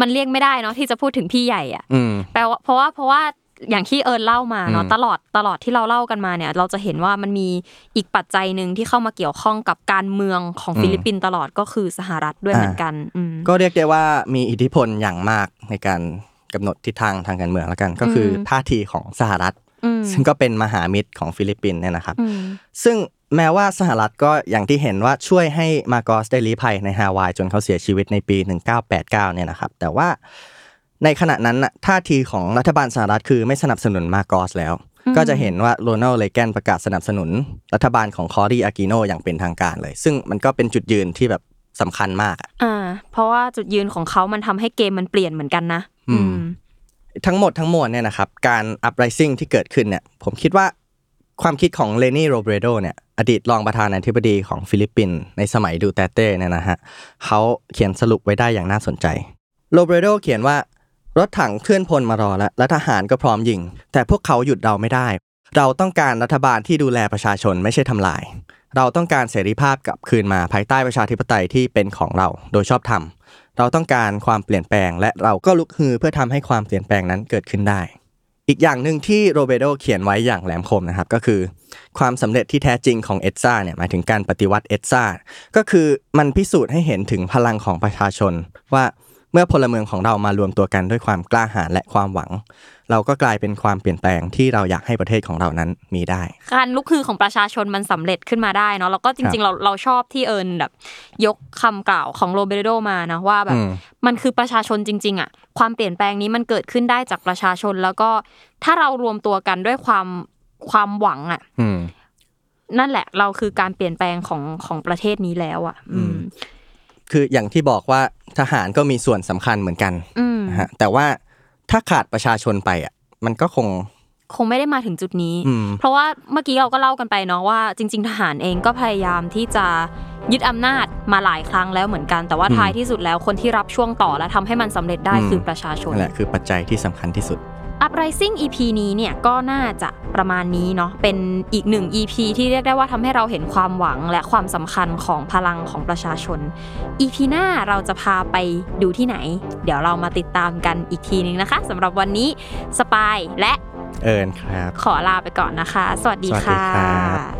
มันเลี่ยงไม่ได้เนาะที่จะพูดถึงพี่ใหญ่อ่ะแปลว่าเพราะว่าเพราะว่าอย่างที่เอิร์นเล่ามาเนาะตลอดตลอดที่เราเล่ากันมาเนี่ยเราจะเห็นว่ามันมีอีกปัจจัยนึงที่เข้ามาเกี่ยวข้องกับการเมืองของฟิลิปปินส์ตลอดก็คือสหรัฐด้วยเหมือนกันก็เรียกได้ว่ามีอิทธิพลอย่างมากในการกำหนดทิศทางทางการเมืองแล้วกันก็คือท่าทีของสหรัฐซึ่งก็เป็นมหามิตรของฟิลิปปินส์เนี่ยนะครับซึ่งแม้ว่าสหรัฐก็อย่างที่เห็นว่าช่วยให้มาโกสได้ลี้ภัยในฮาวายจนเขาเสียชีวิตในปีหนึ่งพันเก้าร้อยแปดสิบเก้าเนี่ยนะครับแต่ว่าในขณะนั้นน่ะท่าทีของรัฐบาลสหรัฐคือไม่สนับสนุนมาโกสแล้วก็จะเห็นว่าโรนัลด์ เรแกนประกาศสนับสนุนรัฐบาลของคอรีอากิโนอย่างเป็นทางการเลยซึ่งมันก็เป็นจุดยืนที่แบบสำคัญมากอ่าเพราะว่าจุดยืนของเขามันทำให้เกมมันเปลี่ยนเหมือนกันนะอืมทั้งหมดทั้งมวลเนี่ยนะครับการอัพไรซิ่งที่เกิดขึ้นเนี่ยผมคิดว่าความคิดของเลนี่โรเบรโดเนี่ยอดีตรองประธานาธิบดีของฟิลิปปินส์ในสมัยดูเตเต้เนี่ยนะฮะเขาเขียนสรุปไว้ได้อย่างน่าสนใจโรเบรโดเขียนว่ารถถังเคลื่อนพลมารอแล้วและทหารก็พร้อมยิงแต่พวกเขาหยุดเราไม่ได้เราต้องการรัฐบาลที่ดูแลประชาชนไม่ใช่ทำลายเราต้องการเสรีภาพกลับคืนมาภายใต้ประชาธิปไตยที่เป็นของเราโดยชอบธรรมเราต้องการความเปลี่ยนแปลงและเราก็ลุกฮือเพื่อทำให้ความเปลี่ยนแปลงนั้นเกิดขึ้นได้อีกอย่างนึงที่โรเบโดเขียนไว้อย่างแหลมคมนะครับก็คือความสำเร็จที่แท้จริงของเอดซ่าเนี่ยหมายถึงการปฏิวัติเอดซ่าก็คือมันพิสูจน์ให้เห็นถึงพลังของประชาชนว่าเมื่อพลเมืองของเรามารวมตัวกันด้วยความกล้าหาญและความหวังเราก็กลายเป็นความเปลี่ยนแปลงที่เราอยากให้ประเทศของเรานั้นมีได้การลุกฮือของประชาชนมันสำเร็จขึ้นมาได้เนาะแล้วก็จริงๆเราเราชอบที่เอิญแบบยกคำกล่าวของโรเบโดมานะว่าแบบมันคือประชาชนจริงๆอ่ะความเปลี่ยนแปลงนี้มันเกิดขึ้นได้จากประชาชนแล้วก็ถ้าเรารวมตัวกันด้วยความความหวังอ่ะนั่นแหละเราคือการเปลี่ยนแปลงของของประเทศนี้แล้วอ่ะคืออย่างที่บอกว่าทหารก็มีส่วนสำคัญเหมือนกันนะฮะแต่ว่าถ้าขาดประชาชนไปอ่ะมันก็คงคงไม่ได้มาถึงจุดนี้เพราะว่าเมื่อกี้เราก็เล่ากันไปเนาะว่าจริงๆทหารเองก็พยายามที่จะยึดอำนาจมาหลายครั้งแล้วเหมือนกันแต่ว่าท้ายที่สุดแล้วคนที่รับช่วงต่อและทำให้มันสำเร็จได้คือประชาชนนั่นแหละคือปัจจัยที่สำคัญที่สุดUp Rising อี พี นี้เนี่ยก็น่าจะประมาณนี้เนาะเป็นอีกหนึ่ง อี พี ที่เรียกได้ว่าทำให้เราเห็นความหวังและความสำคัญของพลังของประชาชน อี พี หน้าเราจะพาไปดูที่ไหนเดี๋ยวเรามาติดตามกันอีกทีนึงนะคะสำหรับวันนี้สปายและเอิญครับขอลาไปก่อนนะคะสวัสดีค่ะ